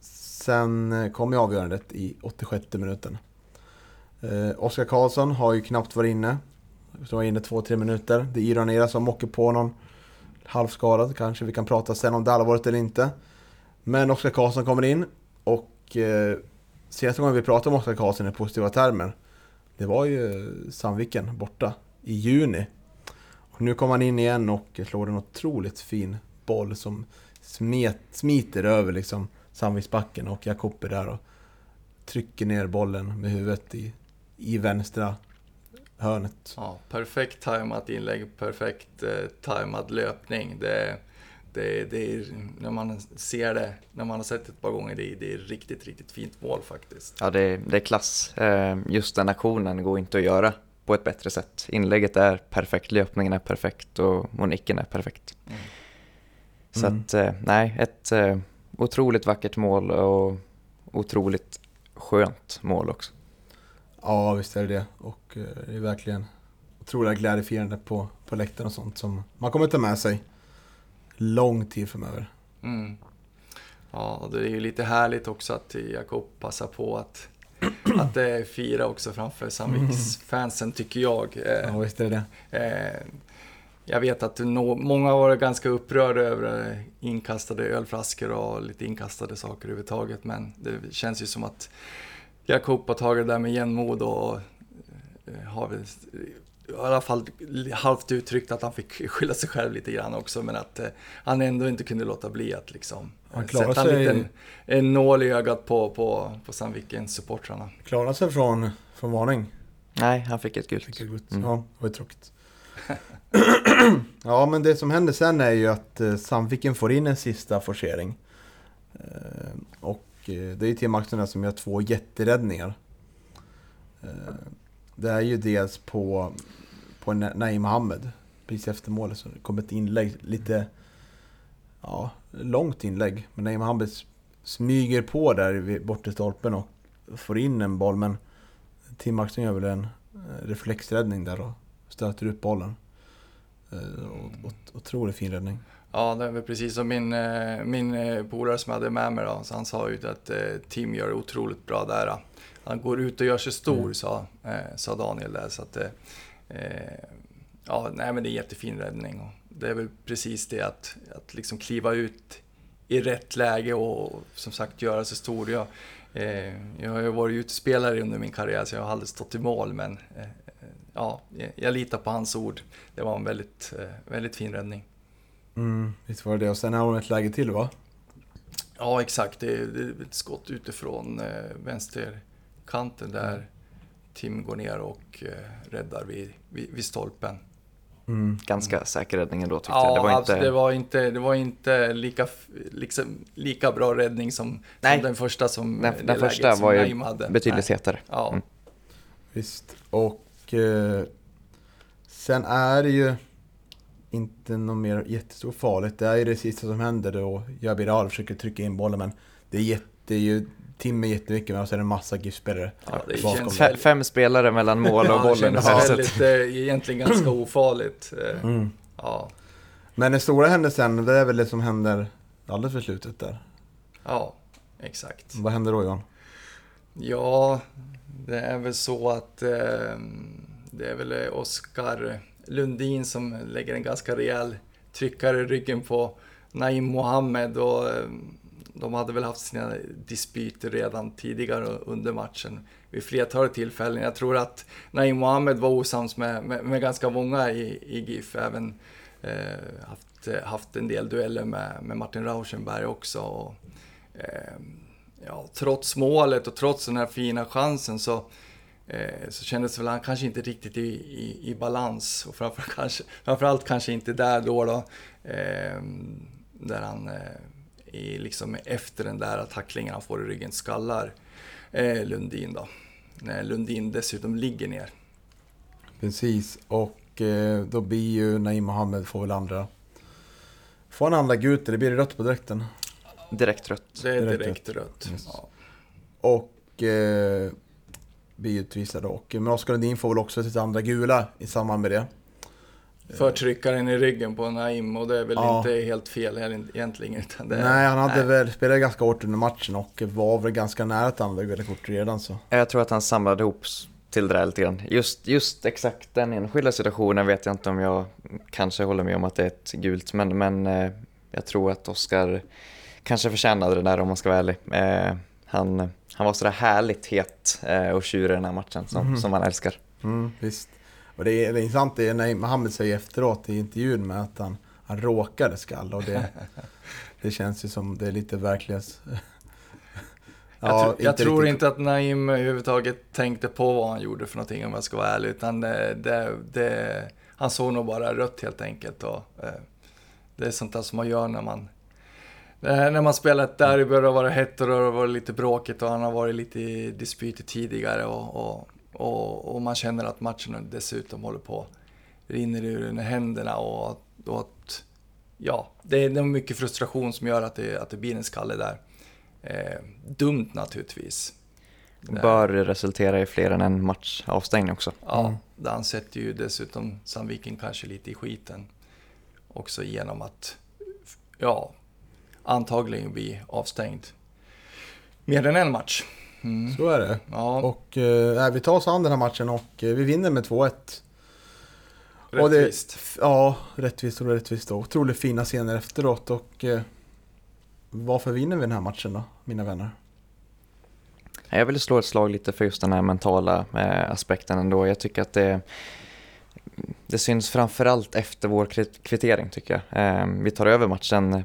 sen kom ju avgörandet i åttiosjätte minuten. Oskar Karlsson har ju knappt varit inne. Så var inne två tre minuter. Det är Jyranera som åker på någon halvskadad. Kanske vi kan prata sen om det allvarligt eller inte. Men Oskar Karlsson kommer in och senaste gången vi pratade om Oskar Karlsson i positiva termer, det var ju Sandviken borta i juni. Nu kommer han in igen och slår en otroligt fin boll som smet, smiter över liksom Sandviksbacken och Jakob är där och trycker ner bollen med huvudet i, i vänstra hörnet. Ja, perfekt tajmat inlägg, perfekt eh, tajmad löpning. Det, det, det är, när man ser det, när man har sett ett par gånger, det, det är riktigt, riktigt fint mål faktiskt. Ja, det, det är klass. Just den aktionen går inte att göra på ett bättre sätt. Inlägget är perfekt, löpningen är perfekt och moniken är perfekt. Mm. Så att, eh, nej, ett eh, otroligt vackert mål och otroligt skönt mål också. Ja, visst är det det. Och eh, det är verkligen otroliga glädjefirande på, på läktaren och sånt som man kommer ta med sig lång tid framöver. Mm. Ja, och det är ju lite härligt också att Jakob passar på att att det eh, fira också framför Sandviks fansen tycker jag. Eh, ja, visst är det. Eh, jag vet att no, många var ganska upprörda över eh, inkastade ölflaskor och lite inkastade saker överhuvudtaget, men det känns ju som att Jakob har tagit det där med jämnmod och eh, har väl, i alla fall halvt uttryckt att han fick skylla sig själv lite grann också, men att eh, han ändå inte kunde låta bli att liksom han klarar sätta sig... en liten en nål i ögat på, på, på Sandvikens supportrarna. Klarade sig från, från varning? Nej, han fick ett gult. Fick ett gult. Mm. Ja, det var tråkigt. Ja, men det som hände sen är ju att eh, Sandviken får in en sista forcering. Eh, och eh, det är ju Tim Axelsson som gör två jätteräddningar. Eh, Det är ju dels på, på Naim Mohammed. Precis efter målet så kom ett inlägg. Lite ja, långt inlägg. Men Naim Mohammed smyger på där bort i stolpen och får in en boll. Men Tim Axelsson gör väl en reflexräddning där och stöter upp bollen. Och, och, otroligt fin räddning. Ja, det var precis som min, min polare som hade med mig. Då. Så han sa ju att Tim gör otroligt bra där. Då. Han går ut och gör sig stor, mm. sa, eh, sa Daniel där. Så att, eh, ja, nej, men det är en jättefin räddning. Och det är väl precis det att, att liksom kliva ut i rätt läge och som sagt göra sig stor. Jag, Eh, jag har ju varit utespelare under min karriär så jag har aldrig stått i mål, men eh, ja, jag litar på hans ord. Det var en väldigt, eh, väldigt fin räddning. Mm, visst var det. Och sen har hon ett läge till, va? Ja, exakt. Det är ett skott utifrån eh, vänsterkanten där Tim går ner och eh, räddar vid, vid, vid stolpen. Mm. Ganska säker räddning ändå, tyckte ja, jag. Det var, inte... det var inte, det var inte lika, liksom, lika bra räddning som, som den första som Den, den första som var ju betydligt hetare. Ja. Mm. Visst. Och eh, sen är det ju inte något mer jättestort farligt. Det är ju det sista som händer då. Jabir Al försöker trycka in bollen, men det är jätte, ju timme jättemycket, men så är det en massa giftspelare. Ja, det känns f- fem spelare mellan mål och bollen. Det känns väldigt, egentligen ganska ofarligt. Mm. Ja. Men den stora händelsen, det är väl det som händer alldeles för slutet där. Ja, exakt. Vad händer då, Johan? Ja, det är väl så att eh, det är väl Oskar Lundin som lägger en ganska rejäl tryckare i ryggen på Naim Mohammed, och de hade väl haft sina dispyter redan tidigare under matchen vid flertalet tillfällen. Jag tror att Naim Mohammed var osams med, med, med ganska många i, i GIF. Även eh, haft, haft en del dueller med, med Martin Rauschenberg också. Och, eh, ja, trots målet och trots den här fina chansen så, eh, så kändes väl han kanske inte riktigt i, i, i balans. Och framförallt kanske, framförallt kanske inte där då. då eh, där han... Eh, I, liksom efter den där tacklingen han får i ryggen skallar eh, Lundin då. När Lundin dessutom ligger ner. Precis, och eh, då blir ju Naim Mohammed får väl andra får en andra gult, eller blir det rött på direkten? Direkt rött. Det är direkt, direkt rött. rött. Yes. Ja. Och eh, blir utvisad då. Men Oskar Lundin får väl också sitt andra gula i samband med det. Förtryckaren i ryggen på Naim, och det är väl ja. inte helt fel egentligen. Utan det, nej, han hade nej. väl spelat ganska hårt under matchen och var väl ganska nära att han hade kort redan. Så. Jag tror att han samlade ihop till det där lite grann. Just, just exakt den enskilda situationen vet jag inte om jag kanske håller med om att det är ett gult. Men, men jag tror att Oskar kanske förtjänade det där om man ska vara ärlig. Han, han var sådär härligt het och tjur i den här matchen som, mm. som man älskar. Mm, visst. Och det är intressant det är när Mohammed säger efteråt i intervjun med att han, han råkade skalla, och det, det känns ju som det är lite verklighets... ja, jag tror, jag inte, tror inte att Naim överhuvudtaget tänkte på vad han gjorde för någonting om jag ska vara ärlig, utan det, det, han såg nog bara rött helt enkelt, och det är sånt där som man gör när man när man spelar ett derby och det har varit hett och det har varit lite bråkigt och han har varit lite i dispyter tidigare och, och Och, och man känner att matchen dessutom håller på, rinner ur händerna, och, och att ja, det är mycket frustration som gör att det, att det blir en skalle där. Eh, dumt naturligtvis. Det bör resultera i fler än en match avstängning också. Ja, mm. han sätter ju dessutom Sandviken kanske lite i skiten också genom att ja, antagligen bli avstängd mer än en match. Mm. Så är det. Ja. Och eh, vi tar oss an den här matchen och eh, vi vinner med två ett. Rättvist. Det, ja, rättvist och rättvist. Och otroligt fina scener efteråt. Och eh, varför vinner vi den här matchen då, mina vänner? Jag vill slå ett slag lite för just den här mentala eh, aspekten ändå. Jag tycker att det, det syns framförallt efter vår kvittering, tycker jag. Eh, vi tar över matchen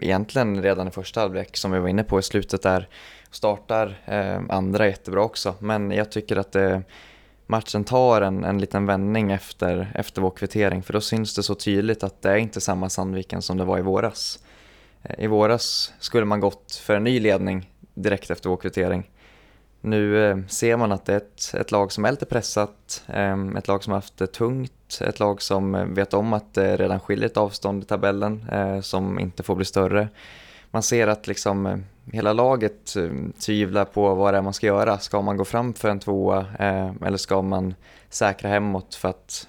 egentligen redan i första halvlek, som vi var inne på i slutet där. Startar eh, andra jättebra också, men jag tycker att det, matchen tar en, en liten vändning efter, efter vår kvittering, för då syns det så tydligt att det är inte samma Sandviken som det var i våras. Eh, i våras skulle man gått för en ny ledning direkt efter vår kvittering. Nu eh, ser man att det är ett, ett lag som är lite pressat, eh, ett lag som har haft det tungt, ett lag som vet om att det eh, redan skiljer ett avstånd i tabellen eh, som inte får bli större. Man ser att liksom hela laget tvivlar på vad det är man ska göra. Ska man gå fram för en tvåa eh, eller ska man säkra hemåt för att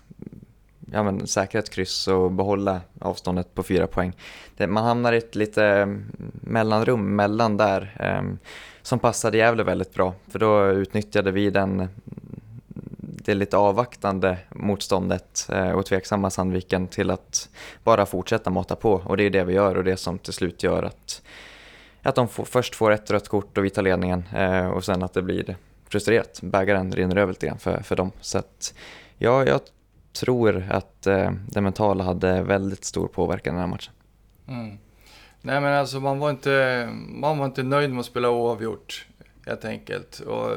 ja, men, säkra ett kryss och behålla avståndet på fyra poäng. Det, man hamnar i ett lite mellanrum mellan där eh, som passade Gävle väldigt bra. För då utnyttjade vi den, det lite avvaktande motståndet eh, och tveksamma Sandviken till att bara fortsätta mata på. Och det är det vi gör, och det som till slut gör att att de får, först får ett rött kort och vi tar ledningen, eh, och sen att det blir frustrerat. Bägaren rinner över lite grann för, för dem. Så att, ja, jag tror att eh, det mentala hade väldigt stor påverkan i den här matchen. Mm. Nej, men alltså man var inte, man var inte nöjd med att spela oavgjort helt enkelt. Och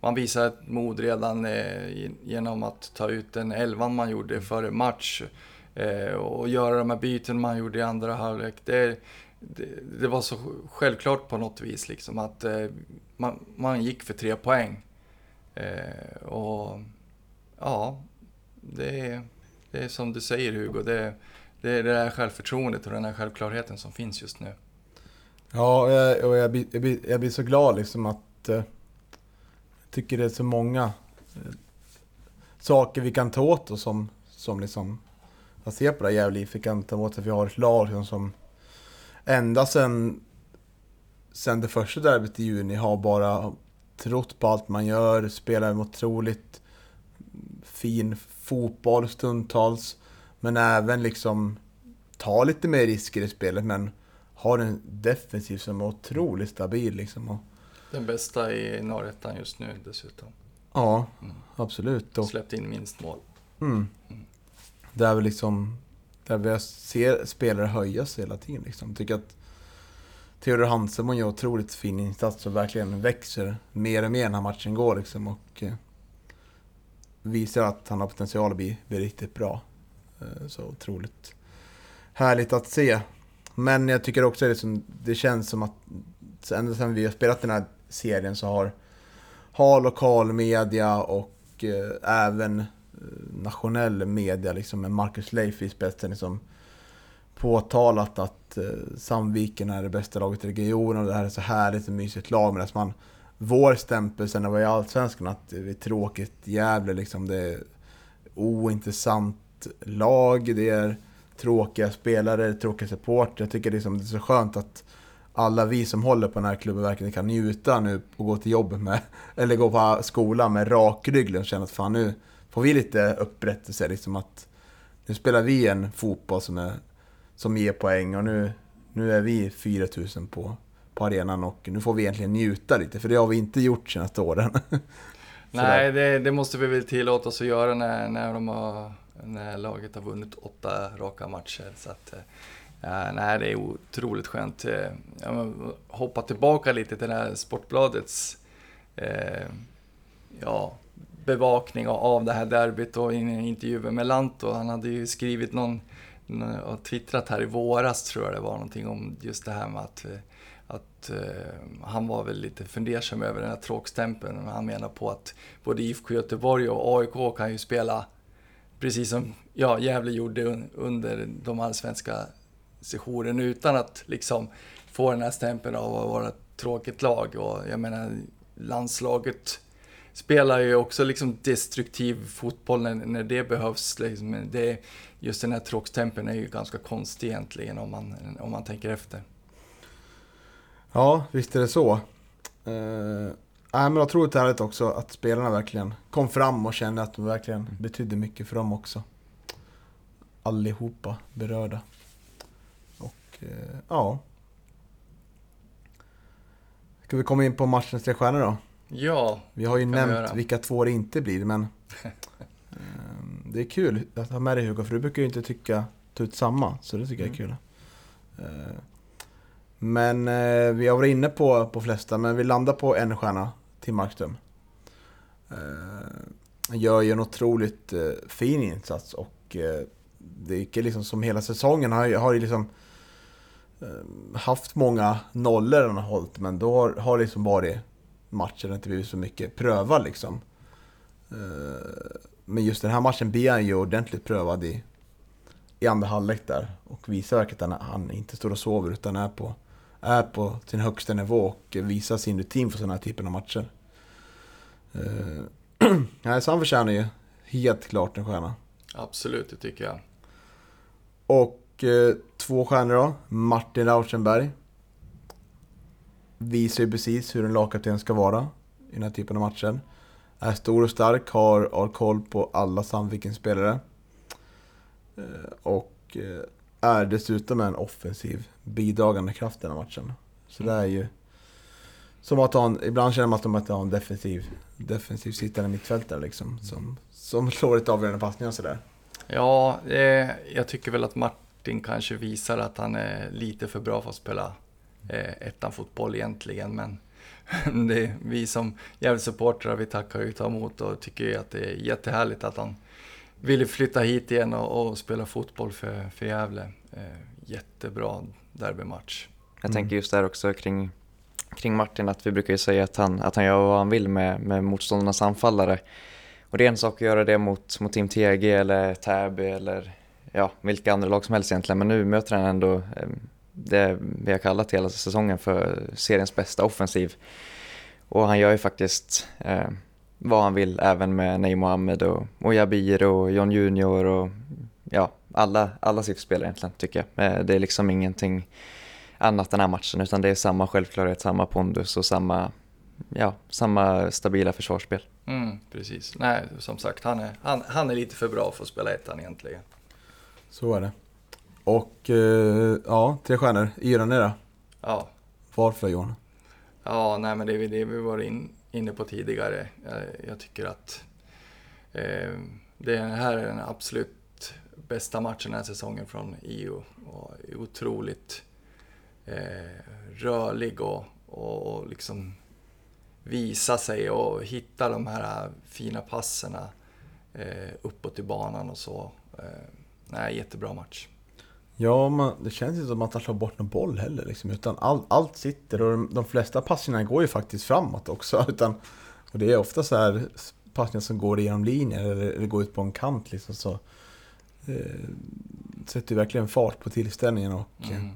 man visade ett mod redan eh, genom att ta ut den elvan man gjorde före match eh, och göra de här byten man gjorde i andra halvlek. Det, det, det var så självklart på något vis liksom, att eh, man, man gick för tre poäng. Eh, och ja, det, det är som du säger, Hugo, det, det är det här självförtroendet och den här självklarheten som finns just nu. Ja, och jag, och jag, blir, jag, blir, jag blir så glad liksom att eh... jag tycker det är så många eh, saker vi kan ta åt oss som, som liksom, att se på det här Gävle, vi kan ta åt oss att vi har ett lag som, som ända sen, sen det första derbyt i juni har bara trott på allt man gör, spelar en otroligt fin fotboll stundtals, men även liksom ta lite mer risker i spelet, men har en defensiv som är otroligt stabil liksom, och den bästa i Norrettan just nu dessutom. Ja, mm. absolut. Och släppt in minst mål. Mm. Mm. Där vi liksom, där vi ser spelare höjas hela tiden liksom. Tycker att Theodor Hansen gör otroligt fin insats och verkligen växer mer och mer när matchen går liksom, och eh, visar att han har potential att bli, bli riktigt bra. Eh, så otroligt härligt att se. Men jag tycker också liksom, det känns som att ända sedan vi har spelat den här serien så har, har lokal media och eh, även eh, nationell media liksom, med Marcus Leif i spetsen liksom, påtalat att eh, Sandviken är det bästa laget i regionen och det här är så härligt och mysigt lag, medan man, vår stämpel sen det var i Allsvenskan att det är tråkigt jävla liksom, det är ointressant lag, det är tråkiga spelare, tråkiga support. Jag tycker liksom, det är så skönt att alla vi som håller på den här klubben verkligen kan njuta nu och gå till jobbet med, eller gå på skolan med rak rygg och känna att fan, nu får vi lite upprättelse liksom, att nu spelar vi en fotboll som, är, som ger poäng, och nu, nu är vi fyra tusen på, på arenan och nu får vi egentligen njuta lite, för det har vi inte gjort senaste åren. Nej, det, det måste vi väl tillåta oss att göra när, när, de har, när laget har vunnit åtta raka matcher, så att ja, nej, det är otroligt skönt. Jag hoppar tillbaka lite till den här Sportbladets eh, ja, bevakning av det här derbyt och in, intervjuer med Lantto. Han hade ju skrivit någon och twittrat här i våras, tror jag det var, någonting om just det här med att, att eh, han var väl lite fundersam över den här tråkstämpeln. Han menar på att både I F K Göteborg och A I K kan ju spela precis som ja, Gävle gjorde under de allsvenska sessionen, utan att liksom få den här stämpeln av att vara ett tråkigt lag. Och jag menar, landslaget spelar ju också liksom destruktiv fotboll när, när det behövs. Liksom det, just den här tråkstämpeln är ju ganska konstig egentligen om man, om man tänker efter. Ja, visst är det så. Uh, nej, men jag tror det är också att spelarna verkligen kom fram och kände att de verkligen betydde mycket för dem också. Allihopa berörda. Ja. Ska vi komma in på matchens tre stjärnor då? Ja. Vi har ju nämnt vi vilka två det inte blir, men det är kul att ha med dig, Hugo, för du brukar ju inte tycka ta ut samma, så det tycker mm. jag är kul. Men vi har varit inne på, på flesta, men vi landar på en stjärna till Markström. Han gör ju en otroligt fin insats, och det gick liksom som hela säsongen har, har ju liksom haft många nollor han har hållit, men då har, har liksom varit matchen inte blivit så mycket prövad liksom. Men just den här matchen blir han ju ordentligt prövad i, i andra halvlek där, och visar att han, han inte står och sover utan är på, är på sin högsta nivå och visar sin rutin för sådana här typen av matcher. Ja, så han förtjänar ju helt klart en stjärna. Absolut, det tycker jag. Och två stjärnor då. Martin Rauschenberg visar ju precis hur en lagkapten ska vara i den här typen av matcher. Är stor och stark, har, har koll på alla Sandvikens spelare och är dessutom en offensiv bidragande kraft i den här matchen. Så mm. det är ju som att han, ibland känner man att de att har en defensiv defensiv sittande mittfältare liksom, som, som slår ett avgörande passning och sådär. Ja, eh, jag tycker väl att Martin kanske visar att han är lite för bra för att spela eh, ettan fotboll egentligen, men det är vi som Gävle-supportrar, vi tackar ju ta emot och tycker att det är jättehärligt att han ville flytta hit igen och, och spela fotboll för, för Gävle. Eh, jättebra derbymatch. Jag mm. tänker just där också kring, kring Martin, att vi brukar ju säga att han, att han gör vad han vill med, med motståndarnas anfallare. Och det är en sak att göra det mot, mot Team T G eller Täby eller ja, vilka andra lag som helst egentligen. Men nu möter han ändå eh, det vi har kallat hela säsongen för seriens bästa offensiv. Och han gör ju faktiskt eh, vad han vill även med Neymar Mohamed och, och Jabir och John Junior och ja, alla, alla S I F-spelare egentligen tycker jag. Eh, det är liksom ingenting annat den här matchen, utan det är samma självklarhet, samma pondus och samma, ja, samma stabila försvarsspel. Mm, precis. Nej, som sagt, han är, han, han är lite för bra för att spela ettan egentligen. Så är det. Och eh, ja, tre stjärnor. Jyranera. Ja. Varför, John? Ja, nej, men det är det vi var in, inne på tidigare. Jag, jag tycker att eh, det här är den absolut bästa matchen den här säsongen från I O. Och otroligt eh, rörlig och, och liksom visa sig och hitta de här fina passerna eh, uppåt i banan och så. Eh, nej, jättebra match. Ja, man, det känns inte som att man tar bort någon boll heller liksom, utan all, allt sitter och de, de flesta passerna går ju faktiskt framåt också, utan, och det är ofta så här passningar som går igenom linjer eller, eller går ut på en kant liksom, så eh, sätter ju verkligen fart på tillställningen och mm.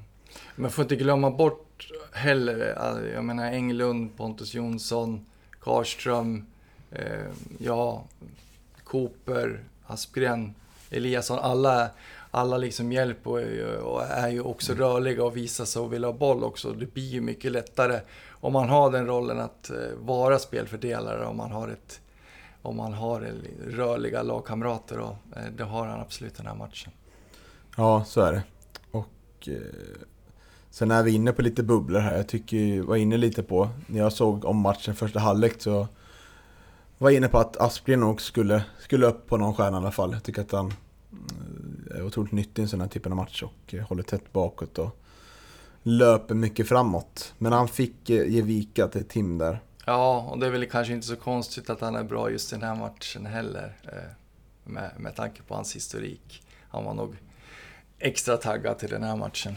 man får inte glömma bort heller, jag menar Englund, Pontus Jonsson, Karlström, eh, ja, Cooper, Aspgren, Eliasson, alla alla liksom hjälper och, och är ju också mm. rörliga och visar sig och vill ha boll också. Det blir ju mycket lättare om man har den rollen att vara spelfördelare, om man har ett om man har rörliga lagkamrater, och det har han absolut den här matchen. Ja, så är det. Och eh, sen är vi inne på lite bubblor här. Jag tycker var inne lite på när jag såg om matchen första halvlek, så var inne på att Aspgren också skulle skulle upp på någon stjärna i alla fall. Jag tycker att han är otroligt nyttig i en sån här typen av match och håller tätt bakåt och löper mycket framåt. Men han fick ge vika till Tim där. Ja, och det är väl kanske inte så konstigt att han är bra just i den här matchen heller, med, med tanke på hans historik. Han var nog extra taggad till den här matchen.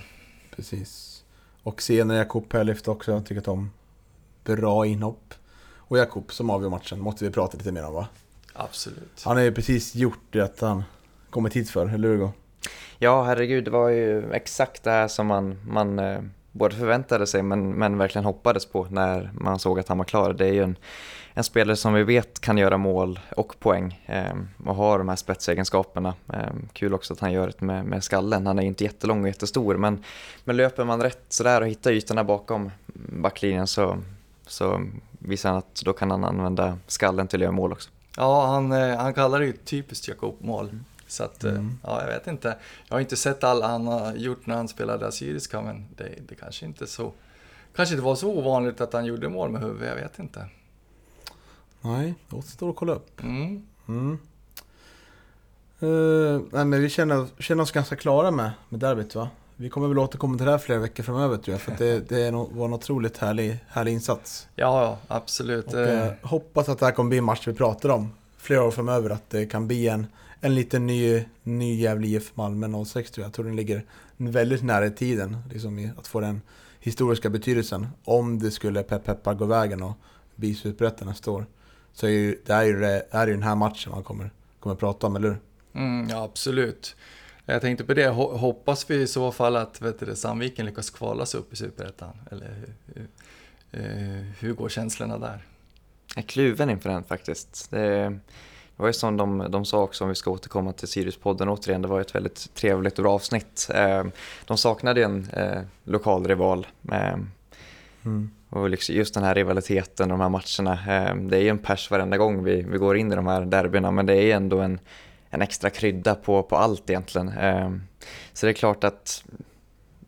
Precis. Och senare Jakob har lyft också, jag tycker att de bra inhopp. Och Jakob som avgör matchen, måste vi prata lite mer om va? Absolut. Han har ju precis gjort det att han kommer tid för, eller hur? Ja, herregud, det var ju exakt det här som man, man eh, både förväntade sig men, men verkligen hoppades på när man såg att han var klar. Det är ju en, en spelare som vi vet kan göra mål och poäng eh, och har de här spetsegenskaperna. Eh, kul också att han gör det med, med skallen. Han är ju inte jättelång och jättestor, men, men löper man rätt sådär och hittar ytorna bakom backlinjen så, så visar han att då kan han använda skallen till att göra mål också. Ja, han, han kallar det ju typiskt Jakob-mål. Mm. Så att, mm. ja, jag vet inte. Jag har inte sett alla han har gjort när han spelade Assyriska, men det, det kanske inte så kanske inte var så ovanligt att han gjorde mål med huvudet, jag vet inte. Nej, det återstår att kolla upp. Mm. Mm. Uh, nej, men vi känner, känner oss ganska klara med, med derbyt va? Vi kommer väl återkomma till det här flera veckor framöver tror jag, för att det, det var en otroligt härlig, härlig insats. Ja, absolut. Och, uh, hoppas att det här kommer bli en match vi pratar om flera år framöver, att det kan bli en En liten ny, ny Gävle I F Malmö noll sex tror jag. Jag tror den ligger väldigt nära i tiden. Liksom, att få den historiska betydelsen. Om det skulle pepp, peppar gå vägen och bli Superettan nästa år. Så är ju, det är ju, det är ju den här matchen man kommer, kommer prata om, eller hur? Mm, ja, absolut. Jag tänkte på det. Hoppas vi i så fall att vet du, Sandviken lyckas kvalas upp i Superettan. Eller hur, hur, hur går känslorna där? Jag är kluven inför den faktiskt. Det är... Det var ju som de, de sa också, om vi ska återkomma till Sirius-podden återigen, det var ett väldigt trevligt och bra avsnitt. De saknade ju en eh, lokal rival. Mm. Och liksom just den här rivaliteten och de här matcherna, eh, det är ju en pers varenda gång vi, vi går in i de här derbyna, men det är ändå en, en extra krydda på, på allt egentligen. Eh, så det är klart att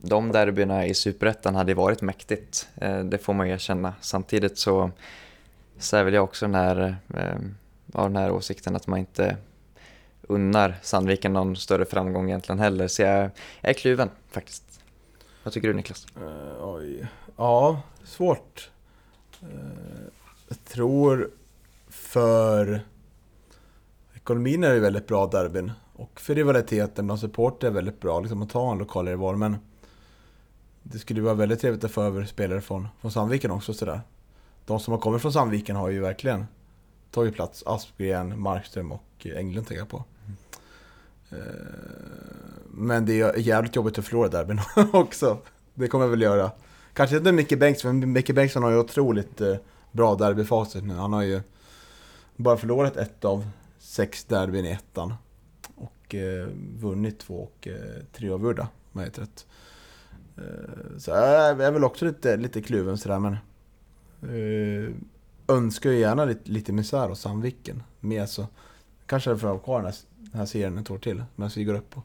de derbyna i Superettan hade varit mäktigt. Det får man erkänna. Samtidigt så, så är väl jag också den här, ja, den här åsikten att man inte unnar Sandviken någon större framgång egentligen heller. Så jag är kluven faktiskt. Vad tycker du, Niklas? Uh, oj. Ja, svårt. Uh, jag tror för ekonomin är ju väldigt bra derbyn. Och för rivaliteten bland supporter är väldigt bra liksom, att ta en lokal rival. Men det skulle vara väldigt trevligt att få över spelare från, från Sandviken också. Sådär. De som har kommit från Sandviken har ju verkligen tagit plats. Aspgren, Markström och Englund tänker jag på. Mm. Uh, men det är jävligt jobbigt att förlora derbyn också. Det kommer jag väl göra. Kanske inte Micke Bengtsson, men Micke Bengtsson har ju otroligt uh, bra derbyfacit nu. Han har ju bara förlorat ett av sex derbyn i ettan. Och eh, vunnit två och eh, tre avgjorda med ett rätt. Eh, så jag är väl också lite, lite kluven sådär, men eh, önskar ju gärna lite, lite misär och Sandviken med, så kanske det får ha kvar den här, den här serien ett år till när vi går upp på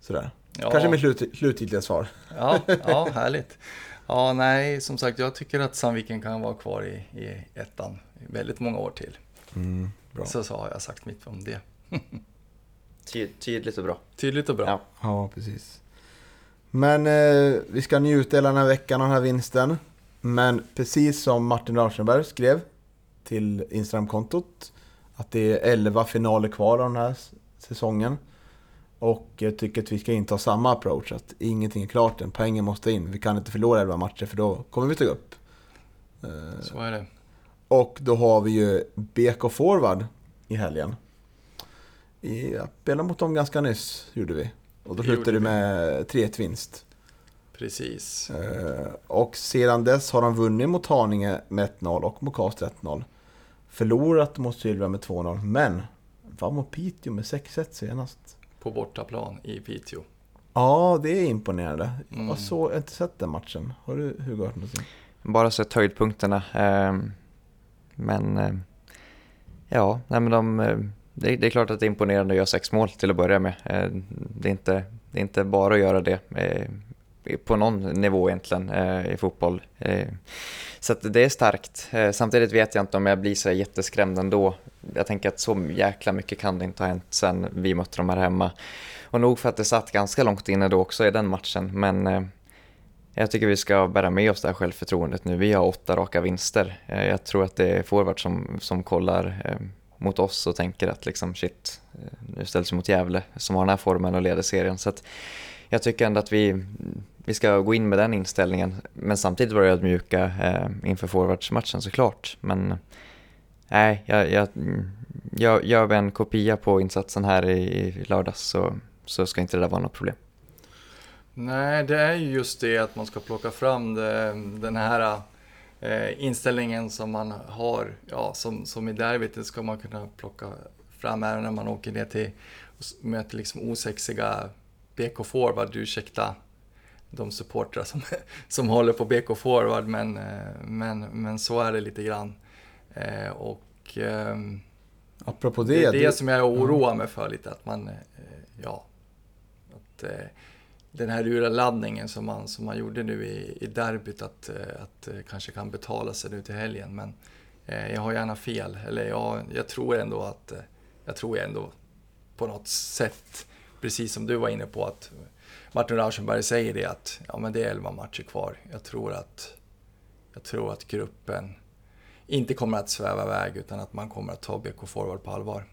sådär. Ja. Kanske mitt slut, slutgiltiga svar. Ja, ja, härligt. Ja, nej, som sagt, jag tycker att Sandviken kan vara kvar i, i ettan väldigt många år till. Mm, bra. Så, så har jag sagt mitt om det. Ty- tydligt och bra. Tydligt och bra. Ja, ja precis. Men eh, vi ska njuta hela den här veckan av den här vinsten. Men precis som Martin Larsenberg skrev till Instagram-kontot att det är elva finaler kvar av den här säsongen. Och jag tycker att vi ska inte ha samma approach, att ingenting är klart än. Poängen måste in. Vi kan inte förlora elva matcher för då kommer vi ta upp. Eh, Så är det. Och då har vi ju B K Forward i helgen. Jag spelade mot dem ganska nyss, gjorde vi. Och då slutade det med tre ett vinst. Precis. Eh, och sedan dess har de vunnit mot Haringe med ett noll och Mokast ett noll. Förlorat mot Sylvia med två noll, men var mot Piteå med sex ett senast. På bortaplan i Piteå. Ja, det är imponerande. Mm. Jag, så, jag har inte sett den matchen. Har du, Hugo, hört någonting? Bara sett höjdpunkterna. Eh, men eh, ja, nej, men de... Eh, Det, det är klart att det är imponerande att göra sex mål till att börja med. Det är inte, det är inte bara att göra det på någon nivå egentligen i fotboll. Så att det är starkt. Samtidigt vet jag inte om jag blir så jätteskrämd ändå. Jag tänker att så jäkla mycket kan det inte ha hänt sen vi mötte dem här hemma. Och nog för att det satt ganska långt inne då också i den matchen. Men jag tycker vi ska bära med oss det här självförtroendet nu. Vi har åtta raka vinster. Jag tror att det är forward som, som kollar mot oss och tänker att liksom, shit, nu ställs vi mot Gävle som har den här formen och leder serien. Så att jag tycker ändå att vi, vi ska gå in med den inställningen, men samtidigt vara ödmjuka eh, inför forwardsmatchen såklart. Men nej, jag, jag, jag gör en kopia på insatsen här i, i lördags så, så ska inte det där vara något problem. Nej, det är ju just det att man ska plocka fram det, den här Eh, inställningen som man har, ja, som, som i derbyt ska man kunna plocka fram även när man åker ner till och möter liksom osexiga B K Forward. Ursäkta de supportrar som, som håller på B K Forward, men, men, men så är det lite grann. Eh, och eh, apropå det, det är det du... som jag oroar mig för lite, att man eh, ja, att eh, den här urladdningen som man, som man gjorde nu i, i derbyt att, att kanske kan betala sig nu till helgen. Men eh, jag har gärna fel. Eller jag, jag tror ändå att jag tror ändå på något sätt, precis som du var inne på, att Martin Rauschenberg säger det att ja, men det är elva matcher kvar. Jag tror att, jag tror att gruppen inte kommer att sväva iväg utan att man kommer att ta B K Forward på allvar.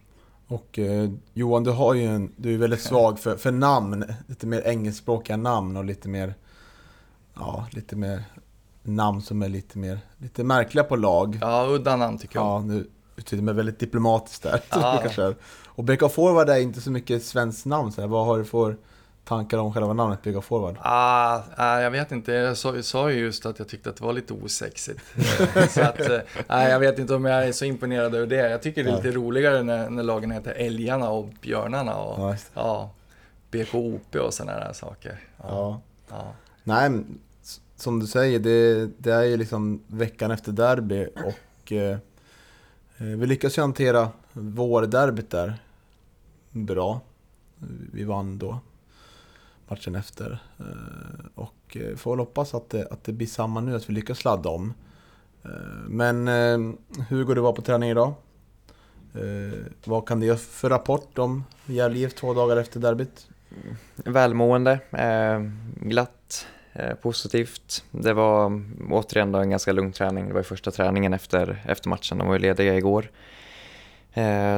Och eh, Johan, du har ju en, du är väldigt svag för, för namn, lite mer engelskspråkiga namn och lite mer, ja, lite mer namn som är lite mer, lite märkliga på lag. Ja, udda namn tycker jag. Ja, nu uttrycker mig väldigt diplomatiskt där. Ja. Och B K Forward är inte så mycket svenskt namn. Så här. Vad har du för tankar om själva namnet B K Forward? Ah, ah, jag vet inte. Jag sa, jag sa ju just att jag tyckte att det var lite osexigt. Så att, ah, jag vet inte om jag är så imponerad över det. Jag tycker det är lite ja. roligare när, när lagen heter Älgarna och Björnarna och ja, ja, B K O P och sådana där saker. Ja. Ja. Ja. Nej, som du säger, det, det är ju liksom veckan efter derby och eh, vi lyckas ju hantera vår derby där bra. Vi vann då. matchen efter. Och får hoppas att det, att det blir samma nu, att vi lyckas sladda om. Men Hugo, det var på träning idag. Vad kan det göra för rapport om Gävle två dagar efter derbyt? Välmående, glatt, positivt. Det var återigen då en ganska lugn träning. Det var ju första träningen efter, efter matchen. De var ju lediga igår.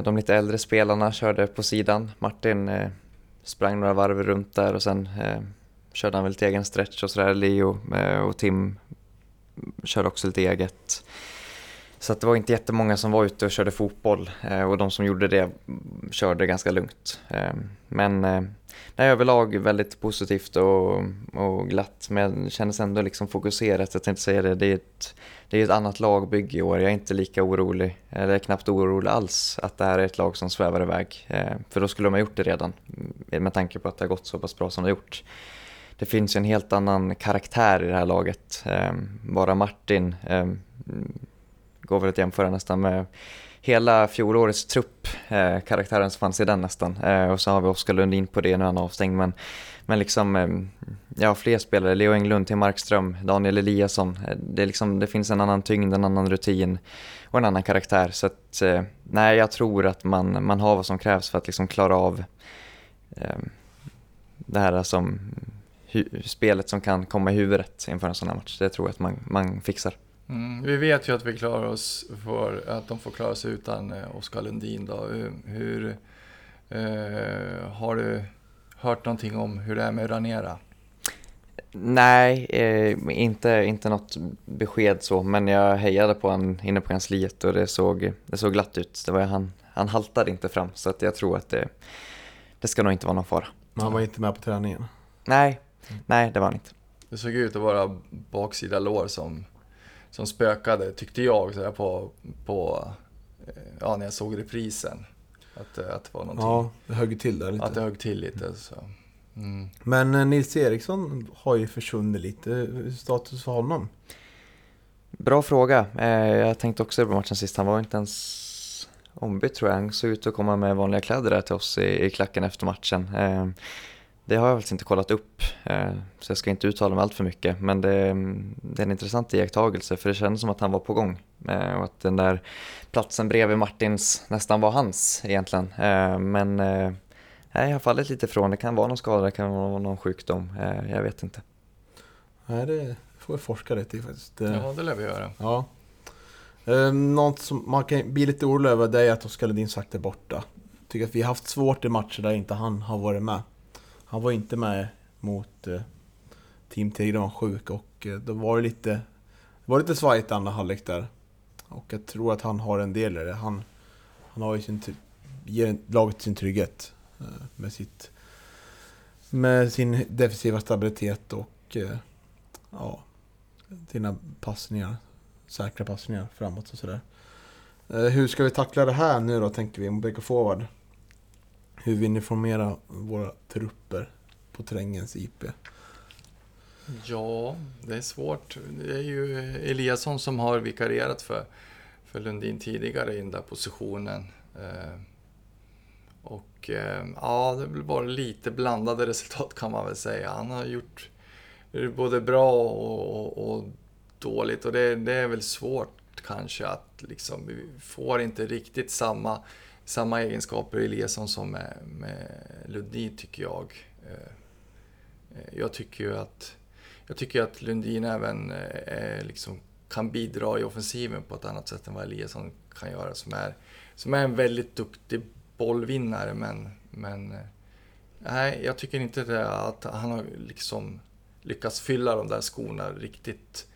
De lite äldre spelarna körde på sidan. Martin eh, sprang några varv runt där och sen eh, körde han väl till egen stretch och sådär. Leo eh, och Tim körde också lite eget. Så att det var inte jättemånga som var ute och körde fotboll. Eh, och de som gjorde det körde ganska lugnt. Eh, men eh, nej, överlag väldigt positivt och, och glatt. Men jag kändes ändå liksom fokuserat. Jag tänkte säga det. Det är ett, det är ett annat lagbygge i år. Jag är inte lika orolig. Eller jag är knappt orolig alls att det här är ett lag som svävar iväg. Eh, för då skulle de ha gjort det redan. Med tanke på att det har gått så pass bra som det har gjort. Det finns en helt annan karaktär i det här laget. Eh, bara Martin... Eh, går väl att jämföra nästan med hela fjolårets trupp, eh, karaktären som fanns i den nästan. Eh, och så har vi Oskar Lundin på det, nu han är avstängd. Men, men liksom, eh, ja, fler spelare. Leo Englund, till Markström, Daniel Eliasson. Eh, det, liksom, det finns en annan tyngd, en annan rutin och en annan karaktär. Så att, eh, nej, jag tror att man, man har vad som krävs för att liksom klara av eh, det här som, hu- spelet som kan komma i huvudet inför en sån här match. Det tror jag att man, man fixar. Mm, vi vet ju att vi klarar oss för att de får klara sig utan eh, Oskar Lundin då. Hur, hur eh, har du hört någonting om hur det är med Jyranera? Nej, eh, inte, inte något besked så, men jag hejade på han inne på kansliet och det såg, det såg glatt ut. Det var han, han haltade inte fram, så att jag tror att det, det ska nog inte vara någon fara. Men han var inte med på träningen? Nej, nej, det var han inte. Det såg ut att vara baksida lår som... som spökade, tyckte jag, så här på, på ja, när jag såg reprisen. Att, att det var någonting. Ja, det högg till där lite. Att det högg till lite. Mm. Så. Mm. Men Nils Eriksson har ju försvunnit lite. Status för honom? Bra fråga. Jag tänkte också på matchen sist. Han var inte ens ombytt, tror jag. Han såg ut att komma med vanliga kläder där till oss i, i klacken efter matchen. Det har jag faktiskt inte kollat upp, så jag ska inte uttala mig allt för mycket. Men det är en intressant iakttagelse, för det kändes som att han var på gång. Och att den där platsen bredvid Martins nästan var hans egentligen. Men jag har fallit lite från. Det kan vara någon skada, det kan vara någon sjukdom. Jag vet inte. Nej, det får vi forska lite i faktiskt. Ja, det lär vi göra. Ja. Något som man kan bli lite orolig över, det är att Oskar Lundin sagt är borta. Jag tycker att vi har haft svårt i matcher där inte han har varit med. Han var inte med mot eh, Team Tigran sjuk och eh, då var det lite det var lite svajigt andra halvlek där. Och jag tror att han har en del i det. Han, han har ju sin, ger laget sin trygghet eh, med, sitt, med sin defensiva stabilitet och eh, ja, sina passningar, säkra passningar framåt och sådär. Eh, hur ska vi tackla det här nu då, tänker vi, om B K Forward? Hur vi informerar våra trupper på trängens I P? Ja, det är svårt. Det är ju Eliasson som har vikarierat för, för Lundin tidigare i den där positionen. Eh, och eh, ja, det blir bara lite blandade resultat kan man väl säga. Han har gjort både bra och, och, och dåligt. Och det, det är väl svårt kanske att liksom, vi får inte riktigt samma... samma egenskaper i Eliasson som med, med Lundin, tycker jag. Jag tycker ju att, jag tycker att Lundin även är, liksom, kan bidra i offensiven på ett annat sätt än vad Eliasson kan göra. Som är, som är en väldigt duktig bollvinnare. Men, men nej, jag tycker inte det, att han har liksom lyckats fylla de där skorna riktigt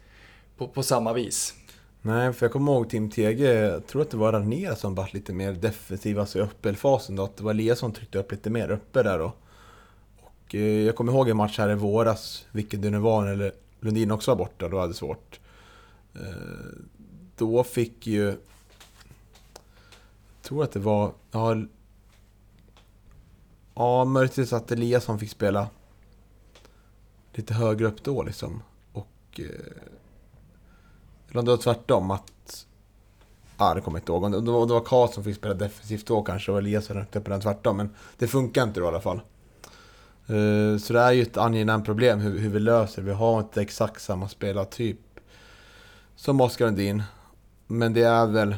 på, på samma vis. Nej, för jag kommer ihåg Tim T G, jag tror att det var Ranera som var lite mer defensiv, alltså i öppelfasen då, att det var Lea som tryckte upp lite mer uppe där då. Och eh, jag kommer ihåg en match här i våras, vilken det nu var, eller Lundin också var borta, då hade det svårt. Eh, då fick ju, jag tror att det var, ja, ja möjligtvis att Lea som fick spela lite högre upp då liksom, och... Eh, Eller det var tvärtom att... Ja, ah, det kommer inte ihåg. Det var, det var Karl som fick spela defensivt då kanske. Och Elias var upp på den tvärtom. Men det funkar inte då i alla fall. Så det är ju ett angenämt problem hur, hur vi löser. Vi har inte exakt samma spelartyp som Oskar Lundin. Men det är väl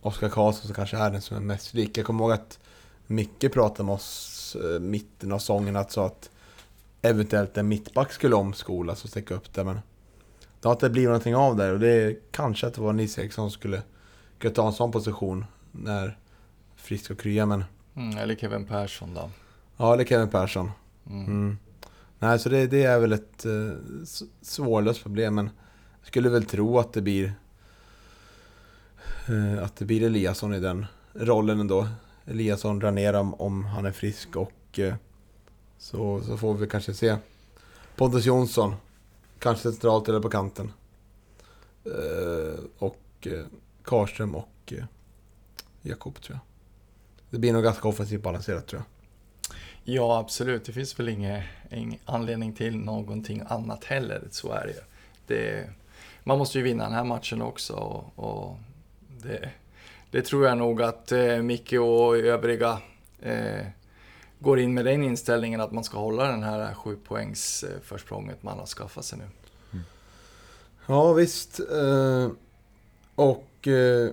Oskar Karlsson som kanske är den som är mest lik. Jag kommer ihåg att Micke pratade med oss eh, mitten av sången att så att eventuellt en mittback skulle omskolas och stäcka upp det. Men det har inte blivit någonting av där. Och det är kanske att det var Nils Eriksson som skulle kunna ta en sån position när Frisk och Krya. Men... Mm, eller Kevin Persson då. Ja, eller Kevin Persson. Mm. Mm. Nej, så det, det är väl ett eh, svårlöst problem. Men jag skulle väl tro att det blir eh, att det blir Eliasson i den rollen ändå. Eliasson drar ner om, om han är frisk och eh, så, så får vi kanske se Pontus Jonsson kanske centralt eller på kanten eh, och eh, Karlström och eh, Jakob tror jag. Det blir nog ganska offensivt balanserat tror jag. Ja, absolut. Det finns väl ingen, ingen anledning till någonting annat heller. Så är det. det Man måste ju vinna den här matchen också. Och, och det, det tror jag nog att eh, Micke och övriga eh, går in med den inställningen att man ska hålla den här sju poängs eh, försprånget man har skaffat sig nu. Mm. Ja, visst. Eh, och eh,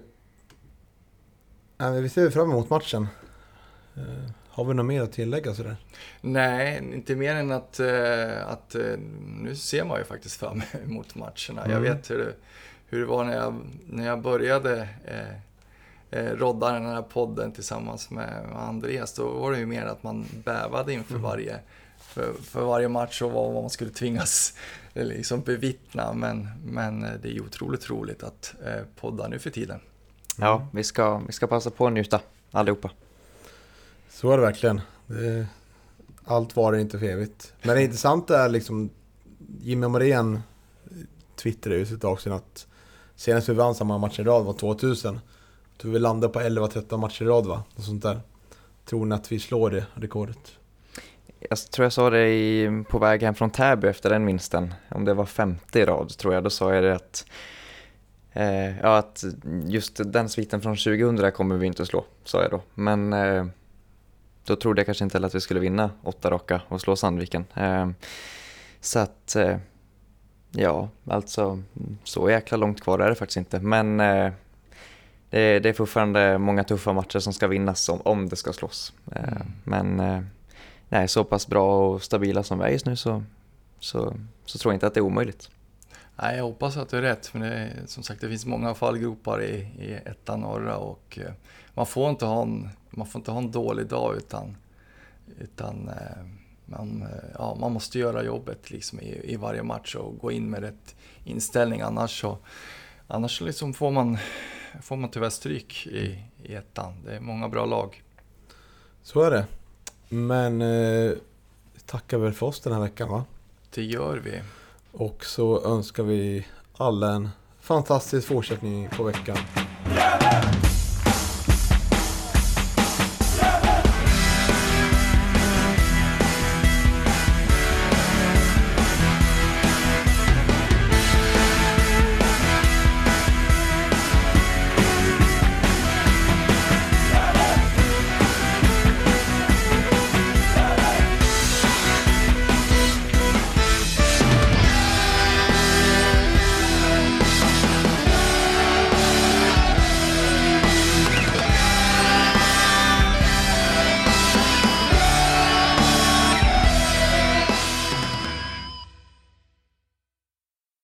vi ser fram emot matchen. Eh. Har vi något mer att tillägga sådär? Nej, inte mer än att, att nu ser man ju faktiskt fram emot matcherna. Mm. Jag vet hur det, hur det var när jag, när jag började eh, eh, rodda den här podden tillsammans med Andreas. Då var det ju mer att man bävade inför varje, för, för varje match och vad man skulle tvingas liksom bevittna. Men, men det är ju otroligt roligt att eh, podda nu för tiden. Mm. Ja, vi ska, vi ska passa på att njuta allihopa. Så är det verkligen. Det, allt var det inte för evigt. Men det intressanta är liksom Jimmy Morén twittrade ut ett tag sedan att senast vi vann samma matcher i rad var två tusen. Då vi landade på elva tretton matcher i rad va? Och sånt där. Tror ni att vi slår det rekordet? Jag tror jag sa det i, på väg hem från Täby efter den vinsten. Om det var femtio i rad tror jag. Då sa jag det att eh, ja, att just den sviten från tjugohundra kommer vi inte att slå. Sa jag då. Men... Eh, Då trodde jag kanske inte heller att vi skulle vinna åtta raka och slå Sandviken. Eh, så att, eh, ja, alltså så jäkla långt kvar är det faktiskt inte. Men eh, det, det är fortfarande många tuffa matcher som ska vinnas om, om det ska slås. Eh, mm. Men eh, nej, så pass bra och stabila som vi är just nu så, så, så tror jag inte att det är omöjligt. Nej, jag hoppas att du är rätt. Men det, som sagt, det finns många fallgropar i, i ettan norra och eh, man får inte ha en... Man får inte ha en dålig dag utan, utan man, ja, man måste göra jobbet liksom i, i varje match och gå in med rätt inställning. Annars, så, annars liksom får, man, får man tyvärr stryk i, i ettan. Det är många bra lag. Så är det. Men eh, tackar väl för oss den här veckan va? Det gör vi. Och så önskar vi alla en fantastisk fortsättning på veckan.